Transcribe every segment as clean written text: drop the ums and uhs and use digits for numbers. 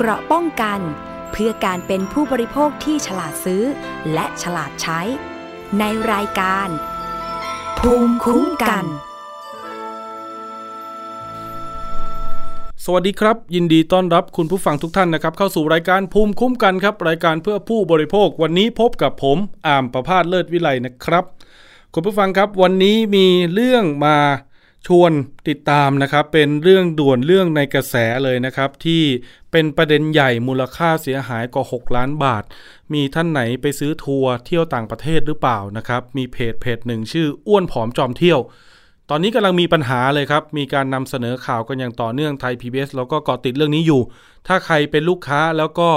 เกราะป้องกันเพื่อการเป็นผู้บริโภคที่ฉลาดซื้อและฉลาดใช้ในรายการภูมิคุ้มกันสวัสดีครับยินดีต้อนรับคุณผู้ฟังทุกท่านนะครับเข้าสู่รายการภูมิคุ้มกันครับรายการเพื่อผู้บริโภควันนี้พบกับผมอามประภาสเลิศวิไลนะครับคุณผู้ฟังครับวันนี้มีเรื่องมาชวนติดตามนะครับเป็นเรื่องด่วนเรื่องในกระแสเลยนะครับที่เป็นประเด็นใหญ่มูลค่าเสียหายกว่า6 ล้านบาทมีท่านไหนไปซื้อทัวร์เที่ยวต่างประเทศหรือเปล่านะครับมีเพจหนึ่งชื่ออ้วนผอมจอมเที่ยวตอนนี้กำลังมีปัญหาเลยครับมีการนำเสนอข่าวกันอย่างต่อเนื่องไทย PBS แล้วก็เกาะติดเรื่องนี้อยู่ถ้าใครเป็นลูกค้าแล้วก็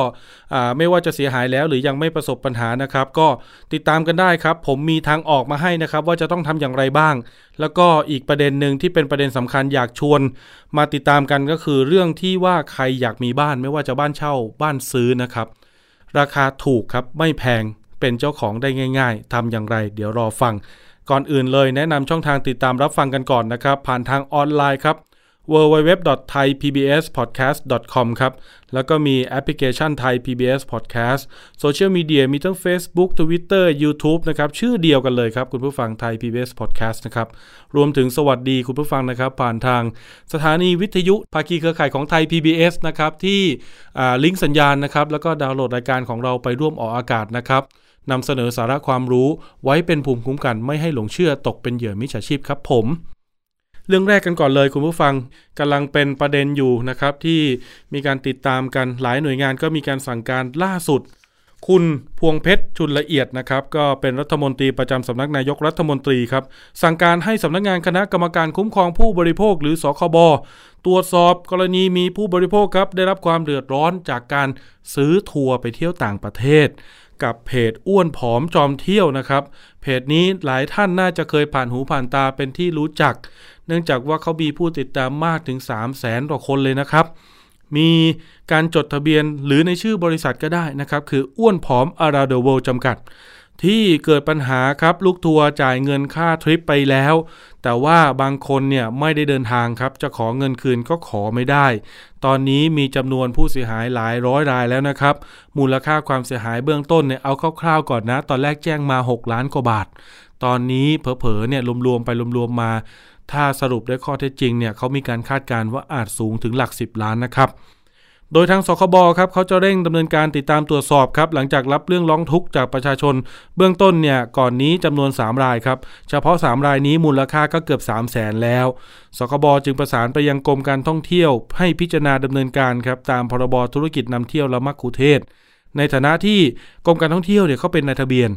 ไม่ว่าจะเสียหายแล้วหรือยังไม่ประสบปัญหานะครับก็ติดตามกันได้ครับผมมีทางออกมาให้นะครับว่าจะต้องทำอย่างไรบ้างแล้วก็อีกประเด็นหนึ่งที่เป็นประเด็นสำคัญอยากชวนมาติดตามกันก็คือเรื่องที่ว่าใครอยากมีบ้านไม่ว่าจะบ้านเช่าบ้านซื้อนะครับราคาถูกครับไม่แพงเป็นเจ้าของได้ง่ายๆทำอย่างไรเดี๋ยวรอฟังก่อนอื่นเลยแนะนำช่องทางติดตามรับฟังกันก่อนนะครับผ่านทางออนไลน์ครับ www.thaipbspodcast.com ครับแล้วก็มีแอปพลิเคชัน Thai PBS Podcast โซเชียลมีเดียมีทั้ง Facebook Twitter YouTube นะครับชื่อเดียวกันเลยครับคุณผู้ฟัง Thai PBS Podcast นะครับรวมถึงสวัสดีคุณผู้ฟังนะครับผ่านทางสถานีวิทยุภาคีเครือข่ายของ Thai PBS นะครับที่ลิงก์สัญญาณนะครับแล้วก็ดาวน์โหลดรายการของเราไปร่วมออกอากาศนะครับนำเสนอสาระความรู้ไว้เป็นภูมิคุ้มกันไม่ให้หลงเชื่อตกเป็นเหยื่อมิจฉาชีพครับผมเรื่องแรกกันก่อนเลยคุณผู้ฟังกำลังเป็นประเด็นอยู่นะครับที่มีการติดตามกันหลายหน่วยงานก็มีการสั่งการล่าสุดคุณพวงเพชรชุนละเอียดนะครับก็เป็นรัฐมนตรีประจำสำนักนายกรัฐมนตรีครับสั่งการให้สำนักงานคณะกรรมการคุ้มครองผู้บริโภคหรือสคบ.ตรวจสอบกรณีมีผู้บริโภคครับได้รับความเดือดร้อนจากการซื้อทัวร์ไปเที่ยวต่างประเทศกับเพจอ้วนผอมจอมเที่ยวนะครับเพจนี้หลายท่านน่าจะเคยผ่านหูผ่านตาเป็นที่รู้จักเนื่องจากว่าเขามีผู้ติดตามมากถึง 300,000 กว่าคนเลยนะครับมีการจดทะเบียนหรือในชื่อบริษัทก็ได้นะครับคืออ้วนผอมอาราเดอเวิลด์จำกัดที่เกิดปัญหาครับลูกทัวร์จ่ายเงินค่าทริปไปแล้วแต่ว่าบางคนเนี่ยไม่ได้เดินทางครับจะขอเงินคืนก็ขอไม่ได้ตอนนี้มีจำนวนผู้เสียหายหลายร้อยรายแล้วนะครับมูลค่าความเสียหายเบื้องต้นเนี่ยเอาคร่าวๆก่อนนะตอนแรกแจ้งมา6 ล้านกว่าบาทตอนนี้เผลอๆเนี่ยรวมๆมาถ้าสรุปด้วยข้อเท็จจริงเนี่ยเขามีการคาดการณ์ว่าอาจสูงถึงหลัก10 ล้านนะครับโดยทางสคบครับเขาจะเร่งดำเนินการติดตามตรวจสอบครับหลังจากรับเรื่องร้องทุกข์จากประชาชนเบื้องต้นเนี่ยก่อนนี้จำนวน3รายครับเฉพาะ3รายนี้มูลค่าก็เกือบ 300,000 แล้วสคบจึงประสานไปยังกรมการท่องเที่ยวให้พิจารณาดำเนินการครับตามพรบธุรกิจนำเที่ยวและมัคคุเทศก์ในฐานะที่กรมการท่องเที่ยวเนี่ยเขาเป็นนายทะเบียน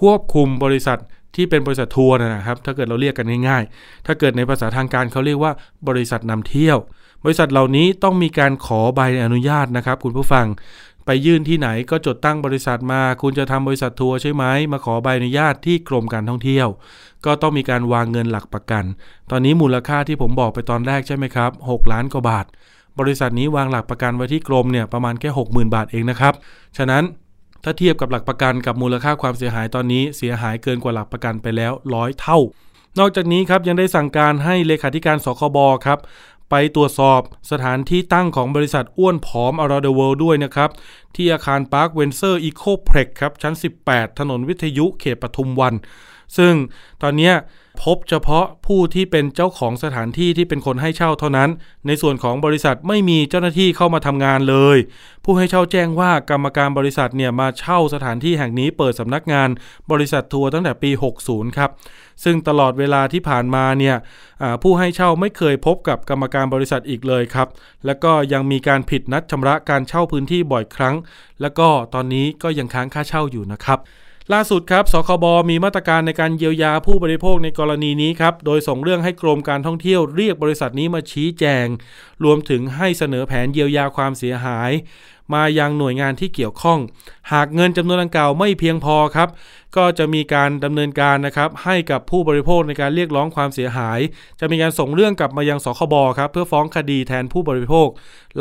ควบคุมบริษัทที่เป็นบริษัททัวร์นะครับถ้าเกิดเราเรียกกันง่ายๆถ้าเกิดในภาษาทางการเขาเรียกว่าบริษัทนำเที่ยวบริษัทเหล่านี้ต้องมีการขอใบอนุญาตนะครับคุณผู้ฟังไปยื่นที่ไหนก็จดตั้งบริษัทมาคุณจะทำบริษัททัวร์ใช่ไหมมาขอใบอนุญาตที่กรมการท่องเที่ยวก็ต้องมีการวางเงินหลักประกันตอนนี้มูลค่าที่ผมบอกไปตอนแรกใช่ไหมครับ6 ล้านกว่าบาทบริษัทนี้วางหลักประกันไว้ที่กรมเนี่ยประมาณแค่ 60,000 บาทเองนะครับฉะนั้นถ้าเทียบกับหลักประกันกับมูลค่าความเสียหายตอนนี้เสียหายเกินกว่าหลักประกันไปแล้ว100 เท่านอกจากนี้ครับยังได้สั่งการให้เลขาธิการสคบครับไปตรวจสอบสถานที่ตั้งของบริษัทอ้วนผอม Around the World ด้วยนะครับที่อาคารพาร์คเวนเซอร์อีโคเพล็กซ์ครับชั้น18ถนนวิทยุเขตปทุมวันซึ่งตอนนี้พบเฉพาะผู้ที่เป็นเจ้าของสถานที่ที่เป็นคนให้เช่าเท่านั้นในส่วนของบริษัทไม่มีเจ้าหน้าที่เข้ามาทำงานเลยผู้ให้เช่าแจ้งว่ากรรมการบริษัทเนี่ยมาเช่าสถานที่แห่งนี้เปิดสำนักงานบริษัททัวร์ตั้งแต่ปี60ครับซึ่งตลอดเวลาที่ผ่านมาเนี่ยผู้ให้เช่าไม่เคยพบกับกรรมการบริษัทอีกเลยครับแล้วก็ยังมีการผิดนัดชำระการเช่าพื้นที่บ่อยครั้งแล้วก็ตอนนี้ก็ยังค้างค่าเช่าอยู่นะครับล่าสุดครับสคบมีมาตรการในการเยียวยาผู้บริโภคในกรณีนี้ครับโดยส่งเรื่องให้กรมการท่องเที่ยวเรียกบริษัทนี้มาชี้แจงรวมถึงให้เสนอแผนเยียวยาความเสียหายมายังหน่วยงานที่เกี่ยวข้องหากเงินจำนวนดังกล่าวไม่เพียงพอครับก็จะมีการดำเนินการนะครับให้กับผู้บริโภคในการเรียกร้องความเสียหายจะมีการส่งเรื่องกลับมายังสคบครับเพื่อฟ้องคดีแทนผู้บริโภค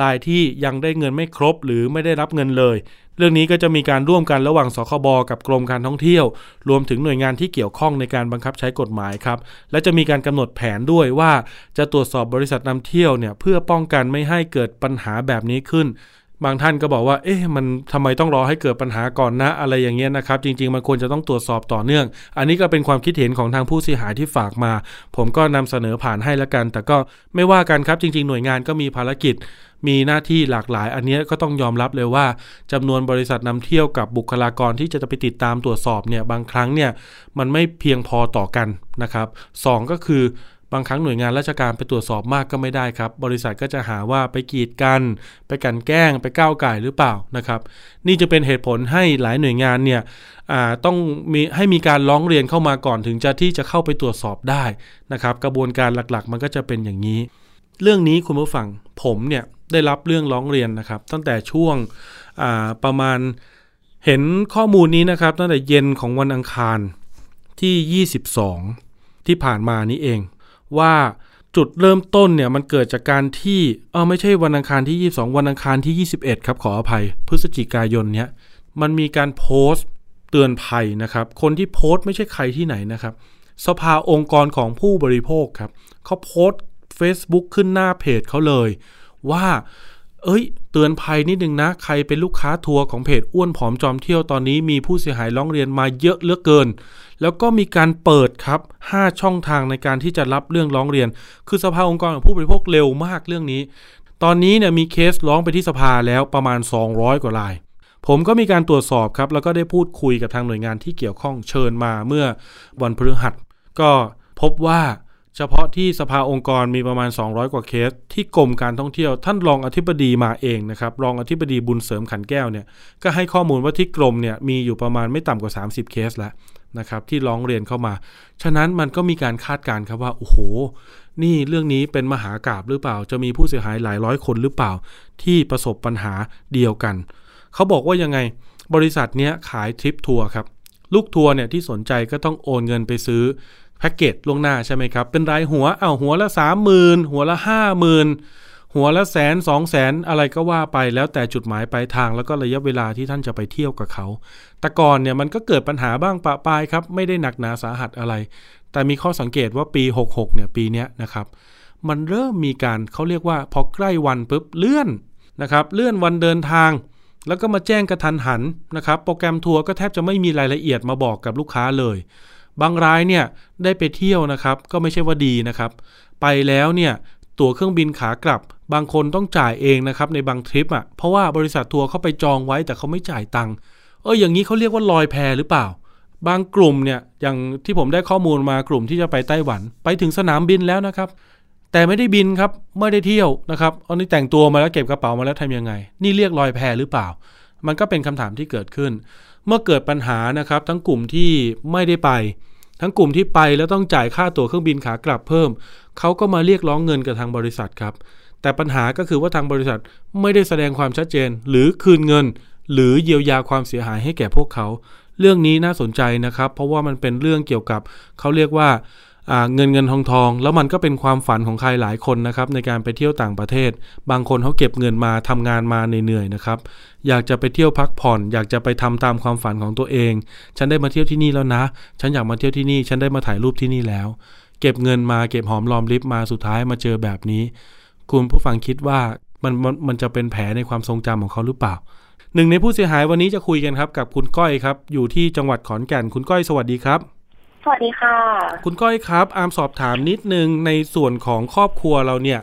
รายที่ยังได้เงินไม่ครบหรือไม่ได้รับเงินเลยเรื่องนี้ก็จะมีการร่วมกันระหว่างสคบกับกรมการท่องเที่ยวรวมถึงหน่วยงานที่เกี่ยวข้องในการบังคับใช้กฎหมายครับและจะมีการกำหนดแผนด้วยว่าจะตรวจสอบบริษัทนำเที่ยวเนี่ยเพื่อป้องกันไม่ให้เกิดปัญหาแบบนี้ขึ้น บางท่านก็บอกว่าเอ๊ะมันทำไมต้องรอให้เกิดปัญหาก่อนนะอะไรอย่างเงี้ยนะครับจริงๆมันควรจะต้องตรวจสอบต่อเนื่องอันนี้ก็เป็นความคิดเห็นของทางผู้เสียหายที่ฝากมาผมก็นำเสนอผ่านให้ละกันแต่ก็ไม่ว่ากันครับจริงๆหน่วยงานก็มีภารกิจมีหน้าที่หลากหลายอันนี้ก็ต้องยอมรับเลยว่าจำนวนบริษัทนำเที่ยวกับบุคลากรที่จะไปติดตามตรวจสอบเนี่ยบางครั้งเนี่ยมันไม่เพียงพอต่อกันนะครับสองก็คือบางครั้งหน่วยงานราชการไปตรวจสอบมากก็ไม่ได้ครับบริษัทก็จะหาว่าไปกีดกันไปกลั่นแกล้งไปก้าวก่ายหรือเปล่านะครับนี่จะเป็นเหตุผลให้หลายหน่วยงานเนี่ยต้องมีการร้องเรียนเข้ามาก่อนถึงจะที่จะเข้าไปตรวจสอบได้นะครับกระบวนการหลักๆมันก็จะเป็นอย่างนี้เรื่องนี้คุณผู้ฟังผมเนี่ยได้รับเรื่องร้องเรียนนะครับตั้งแต่ช่วงประมาณเห็นข้อมูลนี้นะครับตั้งแต่เย็นของวันอังคารที่22ที่ผ่านมานี้เองว่าจุดเริ่มต้นเนี่ยมันเกิดจากการที่ไม่ใช่วันอังคารที่22วันอังคารที่21ครับขออภัยพฤศจิกายนเนี้ยมันมีการโพสต์เตือนภัยนะครับคนที่โพสต์ไม่ใช่ใครที่ไหนนะครับสภาองค์กรของผู้บริโภคครับเขาโพสต์ Facebook ขึ้นหน้าเพจเขาเลยว่าเตือนภัยนิดนึงนะใครเป็นลูกค้าทัวร์ของเพจอ้วนผอมจอมเที่ยวตอนนี้มีผู้เสียหายร้องเรียนมาเยอะเหลือเกินแล้วก็มีการเปิดครับ5ช่องทางในการที่จะรับเรื่องร้องเรียนคือสภาองค์กรของผู้บริโภคเร็วมากเรื่องนี้ตอนนี้เนี่ยมีเคสร้องไปที่สภาแล้วประมาณ200กว่ารายผมก็มีการตรวจสอบครับแล้วก็ได้พูดคุยกับทางหน่วยงานที่เกี่ยวข้องเชิญมาเมื่อวันพฤหัสก็พบว่าเฉพาะที่สภาองค์กรมีประมาณ200กว่าเคสที่กรมการท่องเที่ยวท่านรองอธิบดีมาเองนะครับรองอธิบดีบุญเสริมขันแก้วเนี่ยก็ให้ข้อมูลว่าที่กรมเนี่ยมีอยู่ประมาณไม่ต่ำกว่า30เคสแล้วนะครับที่ร้องเรียนเข้ามาฉะนั้นมันก็มีการคาดการณ์ครับว่าโอ้โหนี่เรื่องนี้เป็นมหากาพย์หรือเปล่าจะมีผู้เสียหายหลายร้อยคนหรือเปล่าที่ประสบปัญหาเดียวกันเขาบอกว่ายังไงบริษัทเนี้ยขายทริปทัวร์ครับลูกทัวร์เนี่ยที่สนใจก็ต้องโอนเงินไปซื้อแพ็กเกจล่วงหน้าใช่ไหมครับเป็นรายหัวหัวละ 30,000 หัวละ 50,000 หัวละแสน 200,000 อะไรก็ว่าไปแล้วแต่จุดหมายปลายทางแล้วก็ระยะเวลาที่ท่านจะไปเที่ยวกับเขาแต่ก่อนเนี่ยมันก็เกิดปัญหาบ้างปะปายครับไม่ได้หนักหนาสาหัสอะไรแต่มีข้อสังเกตว่าปี66เนี่ยปีนี้นะครับมันเริ่มมีการเขาเรียกว่าพอใกล้วันปุ๊บเลื่อนนะครับเลื่อนวันเดินทางแล้วก็มาแจ้งกระทันหันนะครับโปรแกรมทัวร์ก็แทบจะไม่มีรายละเอียดมาบอกกับลูกค้าเลยบางรายเนี่ยได้ไปเที่ยวนะครับก็ไม่ใช่ว่าดีนะครับไปแล้วเนี่ยตั๋วเครื่องบินขากลับบางคนต้องจ่ายเองนะครับในบางทริปอ่ะเพราะว่าบริษัททัวร์เขาไปจองไว้แต่เขาไม่จ่ายตังค์อย่างนี้เขาเรียกว่าลอยแพหรือเปล่าบางกลุ่มเนี่ยอย่างที่ผมได้ข้อมูลมากลุ่มที่จะไปไต้หวันไปถึงสนามบินแล้วนะครับแต่ไม่ได้บินครับไม่ได้เที่ยวนะครับอันนี้แต่งตัวมาแล้วเก็บกระเป๋ามาแล้วทำยังไงนี่เรียกลอยแพหรือเปล่ามันก็เป็นคำถามที่เกิดขึ้นเมื่อเกิดปัญหานะครับทั้งกลุ่มที่ไม่ได้ไปทั้งกลุ่มที่ไปแล้วต้องจ่ายค่าตั๋วเครื่องบินขากลับเพิ่มเขาก็มาเรียกร้องเงินกับทางบริษัทครับแต่ปัญหาก็คือว่าทางบริษัทไม่ได้แสดงความชัดเจนหรือคืนเงินหรือเยียวยาความเสียหายให้แก่พวกเขาเรื่องนี้น่าสนใจนะครับเพราะว่ามันเป็นเรื่องเกี่ยวกับเขาเรียกว่าเงินทองแล้วมันก็เป็นความฝันของใครหลายคนนะครับในการไปเที่ยวต่างประเทศบางคนเขาเก็บเงินมาทำงานมาเหนื่อยๆนะครับอยากจะไปเที่ยวพักผ่อนอยากจะไปทำตามความฝันของตัวเองฉันได้มาเที่ยวที่นี่แล้วนะฉันอยากมาเที่ยวที่นี่ฉันได้มาถ่ายรูปที่นี่แล้วเก็บเงินมาเก็บหอมรอมริบมาสุดท้ายมาเจอแบบนี้คุณผู้ฟังคิดว่ามันจะเป็นแผลในความทรงจำของเขาหรือเปล่าหนึ่งในผู้เสียหายวันนี้จะคุยกันครับกับคุณก้อยครับอยู่ที่จังหวัดขอนแก่นคุณก้อยสวัสดีครับสวัสดีค่ะคุณก้อยครับอามสอบถามนิดนึงในส่วนของครอบครัวเราเนี่ย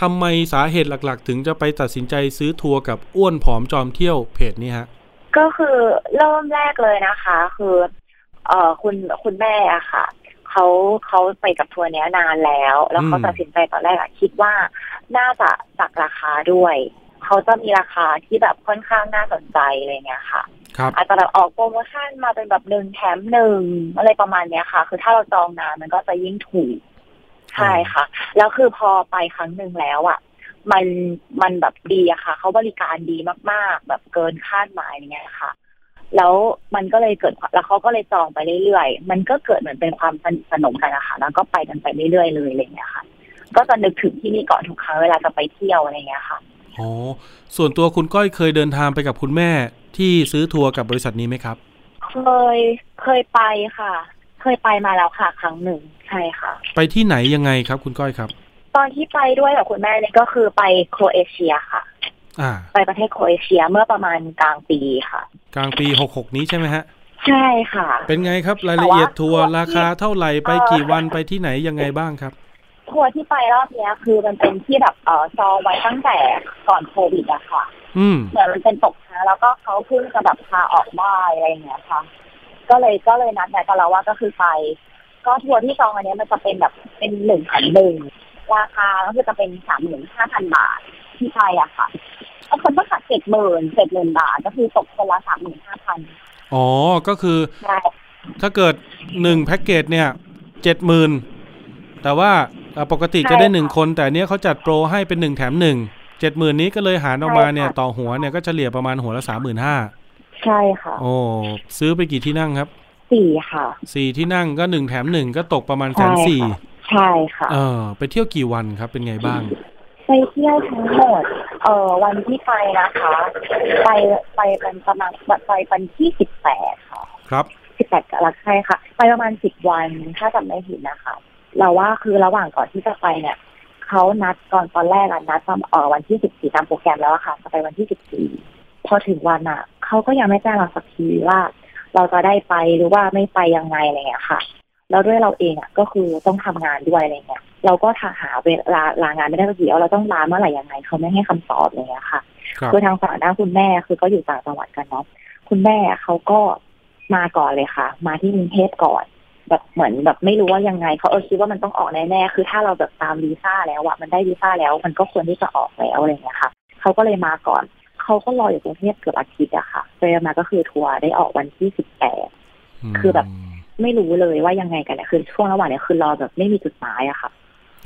ทำไมสาเหตุหลักๆถึงจะไปตัดสินใจซื้อทัวร์กับอ้วนผอมจอมเที่ยวเพจนี้ฮะก็คือเริ่มแรกเลยนะคะคือคุณแม่อะค่ะเขาไปกับทัวร์เนี้ยนานแล้วแล้วเขาตัดสินใจตอนแรกอะคิดว่าน่าจะจากราคาด้วยเขาจะมีราคาที่แบบค่อนข้างน่าสนใจอะไรเงี้ยค่ะอาจจะแบบออกโปรโมชั่นมาเป็นแบบ1 แถม 1อะไรประมาณเนี้ยค่ะคือถ้าเราจองนานมันก็จะยิ่งถูกใช่ค่ะแล้วคือพอไปครั้งหนึ่งแล้วอ่ะมันแบบดีอะค่ะเขาบริการดีมากๆแบบเกินคาดหมายอย่างเงี้ยค่ะแล้วมันก็เลยเกิดแล้วเขาก็เลยจองไปเรื่อยๆมันก็เกิดเหมือนเป็นความสนุกกันอะค่ะแล้วก็ไปกันไปเรื่อยๆเลยอะไรเงี้ยค่ะก็จะนึกถึงที่นี่ก่อนทุกครั้งเวลาจะไปเที่ยวอะไรเงี้ยค่ะอ๋อส่วนตัวคุณก้อยเคยเดินทางไปกับคุณแม่ที่ซื้อทัวร์กับบริษัทนี้ไหมครับเคยไปค่ะเคยไปมาแล้วค่ะครั้งหนึ่งใช่ค่ะไปที่ไหนยังไงครับคุณก้อยครับตอนที่ไปด้วยกับคุณแม่เนี่ยก็คือไปโครเอเชียค่ะ ไปประเทศโครเอเชียเมื่อประมาณกลางปีค่ะกลางปี66นี้ใช่ไหมฮะใช่ค่ะเป็นไงครับรายละเอียดทัวร์ราคาเท่าไหร่ไปกี่วันไปที่ไหนยังไงบ้างครับทัวร์ที่ไปรอบนี้คือมันเป็นที่แบบจองไว้ตั้งแต่ก่อนโควิดอะค่ะเหมือนมันเป็นตกค้างแล้วก็เขาเพิ่งจะแบบพาออกได้อะไรอย่างเงี้ยค่ะก็เลยนัดแนะกันแล้วว่าก็คือไปก็ทัวร์ที่จองอันนี้มันจะเป็นแบบเป็น 1,100 ราคาก็คือจะเป็น 35,000 บาทที่ไทยอะค่ะบางคนก็ขาด 70,000 บาทก็คือตกคนละ 35,000 อ๋อก็คือถ้าเกิด1แพ็คเกจเนี่ย 70,000 แต่ว่าปกติจะได้1คนแต่เนี้ยเขาจัดโปรให้เป็น1แถม1 70,000 นี้ก็เลยหารออกมาเนี่ยต่อหัวเนี่ยก็เฉลี่ยประมาณหัวละ 35,000 ใช่ค่ะโอ้ซื้อไปกี่ที่นั่งครับ4ค่ะ4ที่นั่งก็1แถม1ก็ตกประมาณ 140,000 ใช่ค่ะไปเที่ยวกี่วันครับเป็นไงบ้างไปเที่ยวทั้งหมดวันที่ไปนะคะไปกันประมาณไปวันที่18ค่ะครับ18กรกฎาคมค่ะไปประมาณ10วันถ้าจำไม่ผิดนะคะเราว่าคือระหว่างก่อนที่จะไปเนี่ยเขานัดก่อนตอนแรกนัดวันที่14ตามโปรแกรมแล้วค่ะจะไปวันที่14พอถึงวันอ่ะเขาก็ยังไม่แจ้งเราสักทีว่าเราจะได้ไปหรือว่าไม่ไปยังไงอะไรอย่างเงี้ยค่ะแล้วด้วยเราเองอ่ะก็คือต้องทำงานด้วยอะไรเงี้ยเราก็หาเวลาลางานไม่ได้สักทีเราต้องลาเมื่อไหร่ยังไงเขาไม่ให้คำตอบเลยอะค่ะคือทางฝั่งด้านคุณแม่คือก็อยู่ต่างจังหวัดกันเนาะคุณแม่เขาก็มาก่อนเลยค่ะมาที่กรุงเทพก่อนแบบเหมือนแบบไม่รู้ว่ายังไงเขาคิดว่ามันต้องออกแน่ๆคือถ้าเราแบบตามวีซ่าแล้วอะมันได้วีซ่าแล้วมันก็ควรที่จะออกแล้วอะไรเงี้ยค่ะเขาก็เลยมาก่อนเขาก็รออยู่กรุงเทพเกือบอาทิตย์อะค่ะไปมาก็คือทัวร์ได้ออกวันที่18คือแบบไม่รู้เลยว่ายังไงกันเนี่ยคือช่วงระหว่างเนี่ยคือรอแบบไม่มีจุดหมายอะค่ะ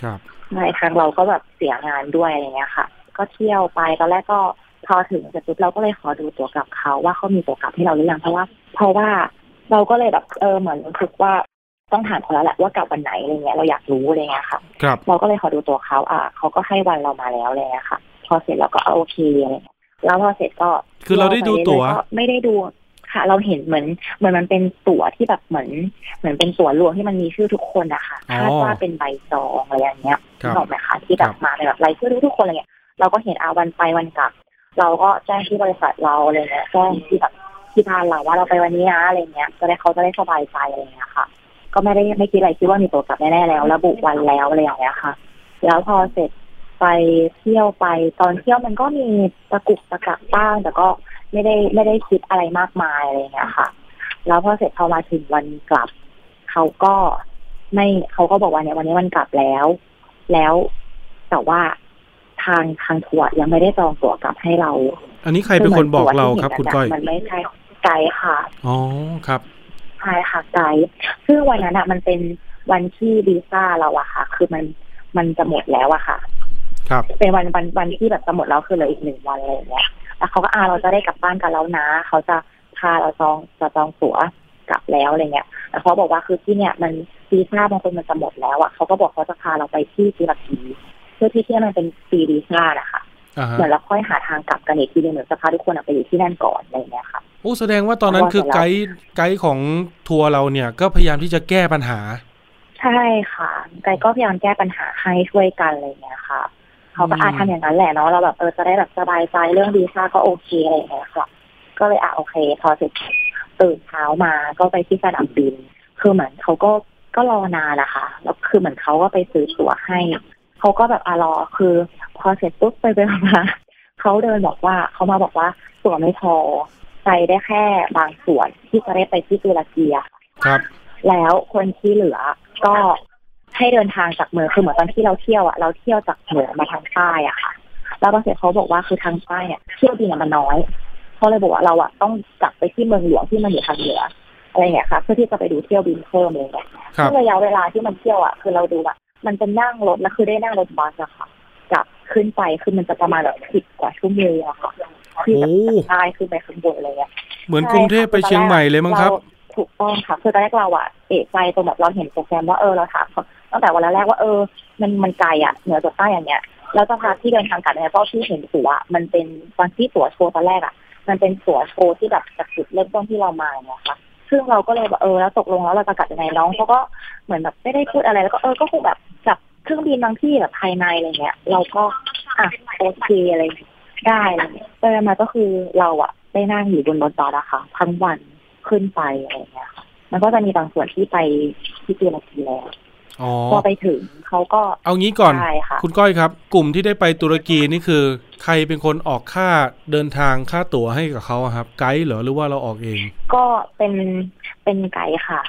ครับในทางเราก็แบบเสียงานด้วยอะไรเงี้ยค่ะก็เที่ยวไปตอนแรกก็พอถึงจุดเราก็เลยขอดูตั๋วกลับเขาว่าเขามีตั๋วกลับให้เราหรือยังเพราะว่าเราก็เลยแบบเหมือนรู้สึกว่าต้องถามเขาแล้วแหละว่ากลับวันไหนอะไรเงี้ยเราอยากรู้อะไรเงี้ยค่ะครับเราก็เลยขอดูตั๋วเขาเขาก็ให้วันเรามาแล้วเลยอะค่ะพอเสร็จเราก็โอเคอะไรเงี้ยแล้วพอเสร็จก็คือเราได้ดูตั๋วไม่ได้ดูค่ะเราเห็นเหมือนมันเป็นตั๋วที่แบบเหมือนเป็นตั๋วรวมที่มันมีชื่อทุกคนนะคะคาดว่าเป็นใบจองอะไรอย่างเงี้ยบอกนะคะที่แบบมาแบบรายชื่อทุกคนอะไรเงี้ยเราก็เห็นวันไปวันกลับเราก็แจ้งที่บริษัทเราอะไรเงี้ยแจ้งที่แบบที่บ้านเราว่าเราไปวันนี้นะอะไรเงี้ยจะได้เขาจะได้สบายใจอะไรเงี้ยค่ะก็ไม่คิดอะไรคิดว่ามีตั๋วกลับแน่ๆแล้วระบุวันแล้วอะไรอย่างเงี้ยค่ะแล้วพอเสร็จไปเที่ยวไปตอนเที่ยวมันก็มีตะกุกตะกักบ้างแต่ก็ไม่ได้คิดอะไรมากมายอะไรเงี้ยค่ะแล้วพอเสร็จพอมาถึงวันกลับเขาก็บอกว่าเนี่ยวันนี้วันกลับแล้วแต่ว่าทางทัวร์ยังไม่ได้จองตั๋วกลับให้เราอันนี้ใครเป็นคนบอกเราครับคุณก้อยมันไม่ใช่ไกด์ค่ะอ๋อครับใช่ค่ะไกด์ซึ่งวันนั้นอะมันเป็นวันที่วีซ่าเราอะค่ะคือมันจะหมดแล้วอะค่ะครับเป็นวันที่แบบจะหมดแล้วคือเหลืออีก1วันอะไรอย่างเงี้ยแล้วเขาก็เราจะได้กลับบ้านกันแล้วนะเขาจะพาเราจองตั๋วกลับแล้วอะไรเงี้ยแต่เขาบอกว่าคือที่เนี่ยมันปีซ่าบางคนมันจะหมดแล้วอ่ะเขาก็บอกเขาจะพาเราไปที่ตุรกีเพื่อที่ที่มันเป็นปีดีซ่าอะค่ะเหมือนเราค่อยหาทางกลับกันอีกทีนึงเหมือนจะพาทุกคนไปอยู่ที่นั่นก่อนอะไรเงี้ยค่ะโอ้แสดงว่าตอนนั้นคือไกด์ของทัวร์เราเนี่ยก็พยายามที่จะแก้ปัญหาใช่ค่ะไกด์ก็พยายามแก้ปัญหาให้ช่วยกันอะไรเงี้ยค่ะเขาก็ทำอย่างนั้นแหละเนาะเราแบบจะได้แบบสบายใจเรื่องวีซ่าก็โอเคอะไรอย่างเงี้ยค่ะก็เลยโอเคพอเสร็จตื่นเช้ามาก็ไปที่สนามบินคือเหมือนเขาก็รอนานนะคะแล้วคือเหมือนเขาก็ไปซื้อตั๋วให้เขาก็แบบรอคือพอเสร็จปุ๊บไปมาเขาเดินบอกว่าเขามาบอกว่าตั๋วไม่พอไปได้แค่บางส่วนที่จะได้ไปที่ตุรกีอะครับแล้วคนที่เหลือก็ให้เดินทางจากเมืองคือเหมือนตอนที่เราเที่ยวอ่ะเราเที่ยวจากเหนือมาทางใต้อ่ะค่ะแล้วบางทีเขาบอกว่าคือทางใต้เนี่ยเที่ยวบินมันน้อยเขาเลยบอกว่าเราอ่ะต้องกลับไปที่เมืองหลวงที่มันอยู่ทางเหนืออะไรเงี้ยค่ะเพื่อที่จะไปดูเที่ยวบินเพิ่มเลยเนี่ยซึ่งระยะเวลาที่มันเที่ยวอ่ะคือเราดูอ่ะมันจะนั่งรถแล้วคือได้นั่งรถบัสอะค่ะกลับขึ้นไปคือมันจะประมาณแบบ10 กว่าชั่วโมงอะค่ะที่จะใต้ขึ้นไปข้างบนเลยอ่ะเหมือนกรุงเทพไปเชียงใหม่เลยมั้งครับถูกต้องค่ะคือตอนแรกเราอะเอะใจตรงแบบเราเห็นโปรแกรมว่าเราถามตั้งแต่วันแรกว่ามันไกลอะเหนือจากใต้อย่างเงี้ยเราจะพาที่เดินทางกลับเนี่ยเพราะที่เห็นตั๋วมันเป็นตอนที่ตั๋วโชว์ตอนแรกอะมันเป็นตั๋วโชว์ที่แบบจากจุดเริ่มต้นที่เรามาเนี่ยค่ะซึ่งเราก็เลยแล้วตกลงแล้วเราจะกลับยังไงน้องเขาก็เหมือนแบบไม่ได้พูดอะไรแล้วก็ก็คงแบบจับเครื่องบินบางที่แบบภายในอะไรเงี้ยเราก็โอเคอะไร ได้เลยไปมาก็คือเราอะได้นั่งอยู่บนรถจอดอะค่ะทั้งวันขึ้นไปอะไรเงี้ยมันก็จะมีบางส่วนที่ไปที่ตุรกีแล้วพอไปถึงเขาก็เอางี้ก่อน คุณก้อยครับกลุ่มที่ได้ไปตุรกีนี่คือใครเป็นคนออกค่าเดินทางค่าตั๋วให้กับเขาครับไกด์เหรอหรือว่าเราออกเองก็เป็นไกด์ค่ะ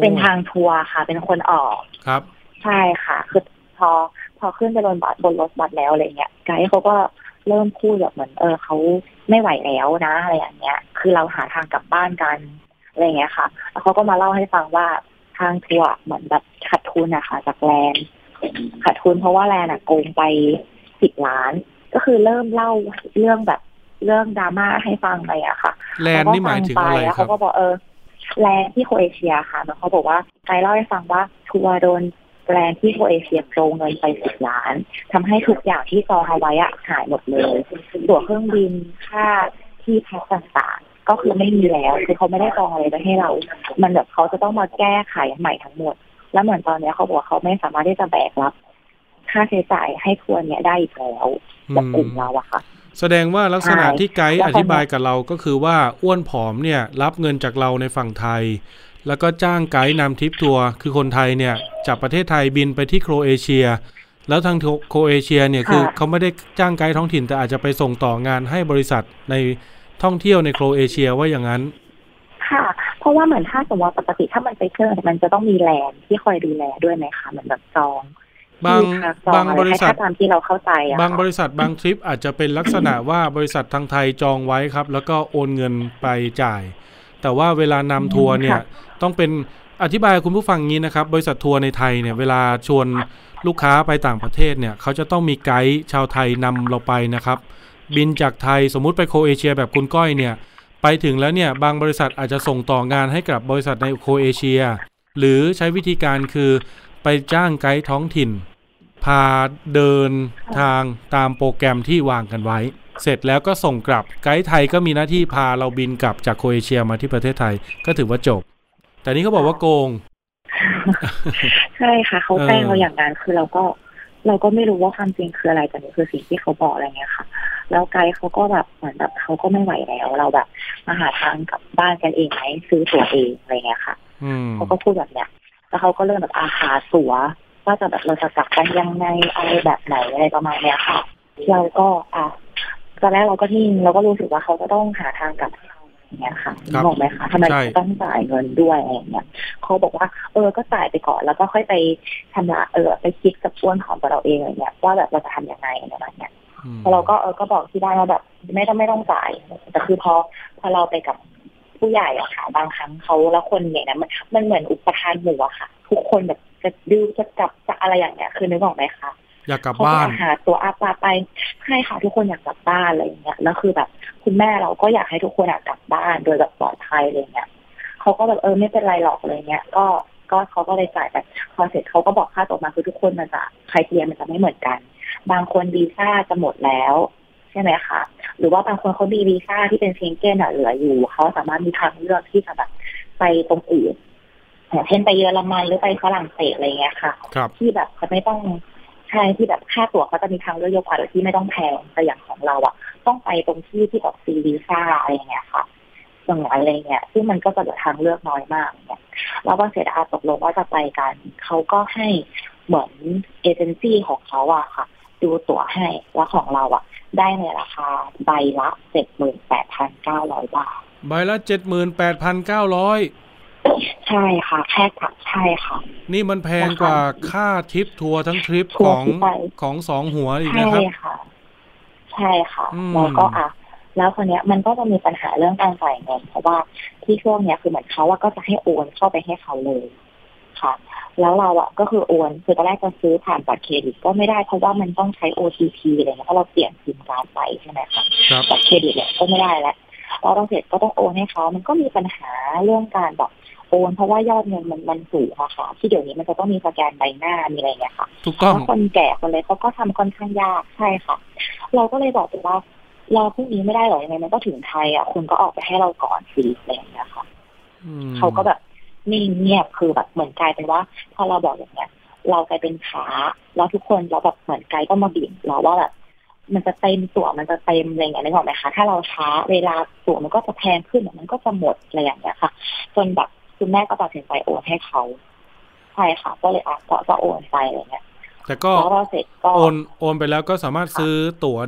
เป็นทางทัวร์ค่ะเป็นคนออกครับใช่ค่ะคือพอขึ้นไปบนรถบัสแล้วอะไรเงี้ยไกด์เขาก็เริ่มพูดแบบเหมือนเขาไม่ไหวแล้วนะอะไรอย่างเงี้ยคือเราหาทางกลับบ้านกันอะไรเงี้ยค่ะแล้วเขาก็มาเล่าให้ฟังว่าทางทัวร์เหมือนแบบขาดทุนนะคะจากแลนขาดทุนเพราะว่าแลนโกงไป10 ล้านก็คือเริ่มเล่าเรื่องแบบเรื่องดราม่าให้ฟังเลยอะค่ะแลนนี่หมายถึงอะไรครับเขาก็บอกแลนที่โครเอเชียค่ะแล้วเขาบอกว่าไกด์เล่าให้ฟังว่าทัวร์โดนแลนที่โครเอเชียโกงเงินไป10 ล้านทำให้ทุกอย่างที่จองเอาไว้อะหายหมดเลยตั๋วเครื่องบินค่าที่พักต่างก็คือไม่มีแล้วคือเขาไม่ได้จองอะไรไปให้เรามันแบบเขาจะต้องมาแก้ไขใหม่ทั้งหมดแล้วเหมือนตอนนี้เขาบอกว่าเขาไม่สามารถที่จะแบกรับค่าใช้จ่ายให้ทัวร์เนี้ยได้อีกแล้วจากกลุ่มเราอะค่ะแสดงว่าลักษณะที่ไกด์อธิบายกับเราก็คือว่าอ้วนผอมเนี่ยรับเงินจากเราในฝั่งไทยแล้วก็จ้างไกด์นำทริปทัวร์คือคนไทยเนี่ยจากประเทศไทยบินไปที่โครเอเชียแล้วทางโครเอเชียเนี่ยคือเขาไม่ได้จ้างไกด์ท้องถิ่นแต่อาจจะไปส่งต่องานให้บริษัทในท่องเที่ยวในโครเอเชียว่าอย่างนั้นค่ะเพราะว่าเหมือนถ้าสมมติปกติถ้ามันไปเที่ยวมันจะต้องมีแลนด์ที่คอยดูแลด้วยไหมคะเหมือนแบบจองบางบริษัทตามที่เราเข้าใจบางบริษัทบางทริปอาจจะเป็นลักษณะว่าบริษัททางไทยจองไว้ครับแล้วก็โอนเงินไปจ่ายแต่ว่าเวลานำทัวร์เนี่ยต้องเป็นอธิบายคุณผู้ฟังงี้นะครับบริษัททัวร์ในไทยเนี่ยเวลาชวนลูกค้าไปต่างประเทศเนี่ยเขาจะต้องมีไกด์ชาวไทยนำเราไปนะครับบินจากไทยสมมุติไปโครเอเชียแบบคุณก้อยเนี่ยไปถึงแล้วเนี่ยบางบริษัทอาจจะส่งต่องานให้กับบริษัทในโครเอเชียหรือใช้วิธีการคือไปจ้างไกด์ท้องถิ่นพาเดินทางตามโปรแกรมที่วางกันไว้เสร็จแล้วก็ส่งกลับไกด์ไทยก็มีหน้าที่พาเราบินกลับจากโครเอเชียมาที่ประเทศไทยก็ถือว่าจบแต่นี่เขาบอกว่าโกงใช่ค่ะเขาแกล้งเราอย่างนั้นคือเราก็ไม่รู้ว่าความจริงคืออะไรแต่นี่คือสิ่งที่เขาบอกอะไรเงี้ยค่ะแล้วไกด์เขาก็แบบเหมือนแบบเขาก็ไม่ไหวแล้วเราแบบมาหาทางกลับบ้านกันเองไหมซื้อตั๋วเองอะไรเงี้ยค่ะเขาก็พูดแบบเนี้ยแล้วเขาก็เริ่มแบบอาหาตั๋วว่าจะแบบเราจะกลับกันยังไงอะไรแบบไหนอะไรประมาณเนี้ยค่ะเราก็ตอนแรกเราก็นิ่งเราก็รู้สึกว่าเขาจะต้องหาทางกลับอย่างเงี้ยค่ะบอกไหมคะทำไมต้องจ่ายเงินด้วยอะไรเงี้ยเขาบอกว่าก็จ่ายไปก่อนแล้วก็ค่อยไปทำละไปคิดกับส่วนของเราเองอะไรเงี้ยว่าแบบเราจะทำยังไงอะไรแบบเนี้ยเราก็ก็บอกที่ได้ว่าแบบไม่ต้องจ่ายแต่คือพอเราไปกับผู้ใหญ่อะค่ะบางครั้งเขาแล้วคนอย่างนั้นมันเหมือนอุปทานหมู่อะค่ะทุกคนแบบจะดื้อจะกลับจะอะไรอย่างเงี้ยคือนึกออกไหมคะอยากกลับบ้านหาตัวอาปาไปให้ค่ะทุกคนอยากกลับบ้านอะไรอย่างเงี้ยแล้วคือแบบคุณแม่เราก็อยากให้ทุกคนกลับบ้านโดยแบบปลอดภัยอะไรเงี้ยเขาก็แบบไม่เป็นไรหรอกอะไรเงี้ยก็เขาก็เลยจ่ายแต่พอเสร็จเขาก็บอกค่าตั๋วมาคือทุกคนมันจะใครเทียมมันจะไม่เหมือนกันบางคนวีซ่าจะหมดแล้วใช่ไหมคะหรือว่าบางคนเขามีวีซ่าที่เป็นเชงเก้นเหลืออยู่เขาสามารถมีทางเลือกที่จะแบบไปตรงอื่นเช่นไปเยอรมันหรือไปฝรั่งเศสอะไรเงี้ยค่ะที่แบบเขาไม่ต้องใช่ที่แบบค่าตั๋วเขาจะมีทางเลือกเยอะกว่าที่ไม่ต้องแพงแต่อย่างของเราอะต้องไปตรงที่ที่แบบซีวีซ่าอะไรเงี้ยค่ะตรงอะไรเงี้ยซึ่งมันก็จะเหลือทางเลือกน้อยมากเนี่ยแล้วพอเสร็จตกลงว่าจะไปกันเขาก็ให้เหมือนเอเจนซี่ของเขาอะค่ะดูตั๋วให้ว่าของเราอะได้ในราคาใบละ 78,900 บาทใบละ 78,900 ใช่ค่ะแค่ค่ะใช่ค่ะนี่มันแพงกว่าค่าทริปทัวร์ทั้งทริปของ2หัวอีกนะครับใช่ค่ะแล้วก็แล้วคนเนี้ยมันก็จะมีปัญหาเรื่องการจ่ายเงินเพราะว่าที่ช่วงเนี้ยคือเหมือนเขาว่าก็จะให้โอนเข้าไปให้เขาเลยค่ะแล้วเราอ่ะก็คือโอนคือตอนแรกจะซื้อผ่านบัตรเครดิตก็ไม่ได้เพราะว่ามันต้องใช้ OTP อะไรเงี้ยเพราะเราเปลี่ยนซิมการ์ดไปใช่ไหมคะบัตรเครดิตเนี่ยก็ไม่ได้แล้วพอเราเสร็จก็ต้องโอนให้เขามันก็มีปัญหาเรื่องการแบบโอนเพราะว่ายอดเงินมันสูงอะค่ะที่เดี๋ยวนี้มันจะต้องมีสแกนใบหน้ามีอะไรเงี้ยค่ะถูกต้องคนแก่คนเล็กเขาก็ทำค่อนข้างยากใช่ค่ะเราก็เลยบอกไปว่าเราพรุ่งนี้ไม่ได้หรอกยังไงมันก็ถึงไทยอ่ะคุณก็ออกไปให้เราก่อนสิอะไรเงี้ยค่ะเขาก็แบบนิ่งเงียบคือแบบเหมือนกลายเป็นว่าพอเราบอกอย่างเงี้ยเรากลายเป็นขาแล้วทุกคนเราแบบเหมือนไกด์ก็มาบีบเราว่าแบบ มันจะเต็มตัวมันจะเต็มอะไรอย่างเงี้ยนึกออกไหมคะถ้าเราช้าเวลาตัวมันก็จะแพงขึ้นมันก็จะหมดอะไรอย่างเงี้ยค่ะจนแบบคุณแม่ก็ตัดสินใจโอนให้เขาใช่ค่ะก็เลยอ่ะก็โอนไปอะไรเงี้ยแต่ก็โอนไปแล้วก็สามารถซื้อตั๋ว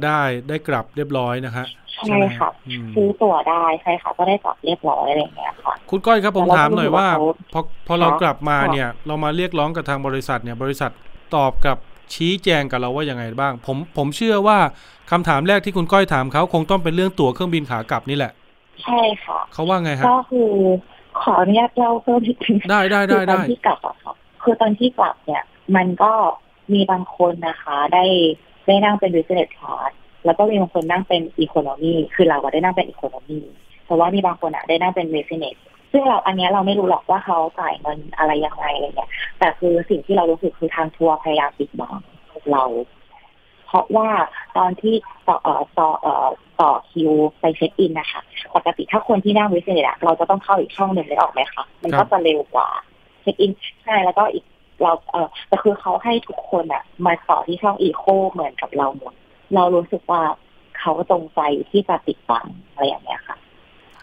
ได้กลับเรียบร้อยนะคะใช่ค่ะซื้อตั๋วได้ใช่ค่ะก็ได้กลับเรียบร้อยอะไรอย่างเงี้ยค่ะคุณก้อยครับผมถามหน่อยว่าพอเรากลับมาเนี่ยเรามาเรียกร้องกับทางบริษัทเนี่ยบริษัทตอบกับชี้แจงกับเราว่ายังไงบ้างผมเชื่อว่าคำถามแรกที่คุณก้อยถามเขาคงต้องเป็นเรื่องตั๋วเครื่องบินขากลับนี่แหละใช่ค่ะเขาว่าไงฮะก็คือขออนุญาตเล่าเพิ่มนิดนึงได้ตอนที่กลับค่ะคือตอนที่กลับเนี่ยมันก็มีบางคนนะคะได้นั่งเป็น business class แล้วก็มีบางคนนั่งเป็น economy คือเราก็ได้นั่งเป็น economy เพราะว่ามีบางคนอ่ะได้นั่งเป็น business ซึ่งเราอันนี้เราไม่รู้หรอกว่าเขาจ่ายเงินอะไรยังไงอะไรเงี้ยแต่คือสิ่งที่เรารู้สึกคือทางทัวร์พยายามปิดบังเราเพราะว่าตอนที่ต่อคิวไปเช็คอินนะคะปกติถ้าคนที่นั่ง business อ่ะเราจะต้องเข้าอีกช่องนึงเลยออกไหมคะมันก็จะเร็วกว่าเช็คอินใช่แล้วก็อีกเราแต่คือเขาให้ทุกคนอ่ะมาต่อที่ช่องอีโคเหมือนกับเราหมดเรารู้สึกว่าเขาจงใจที่จะปิดบังอะไรอย่างเงี้ยค่ะ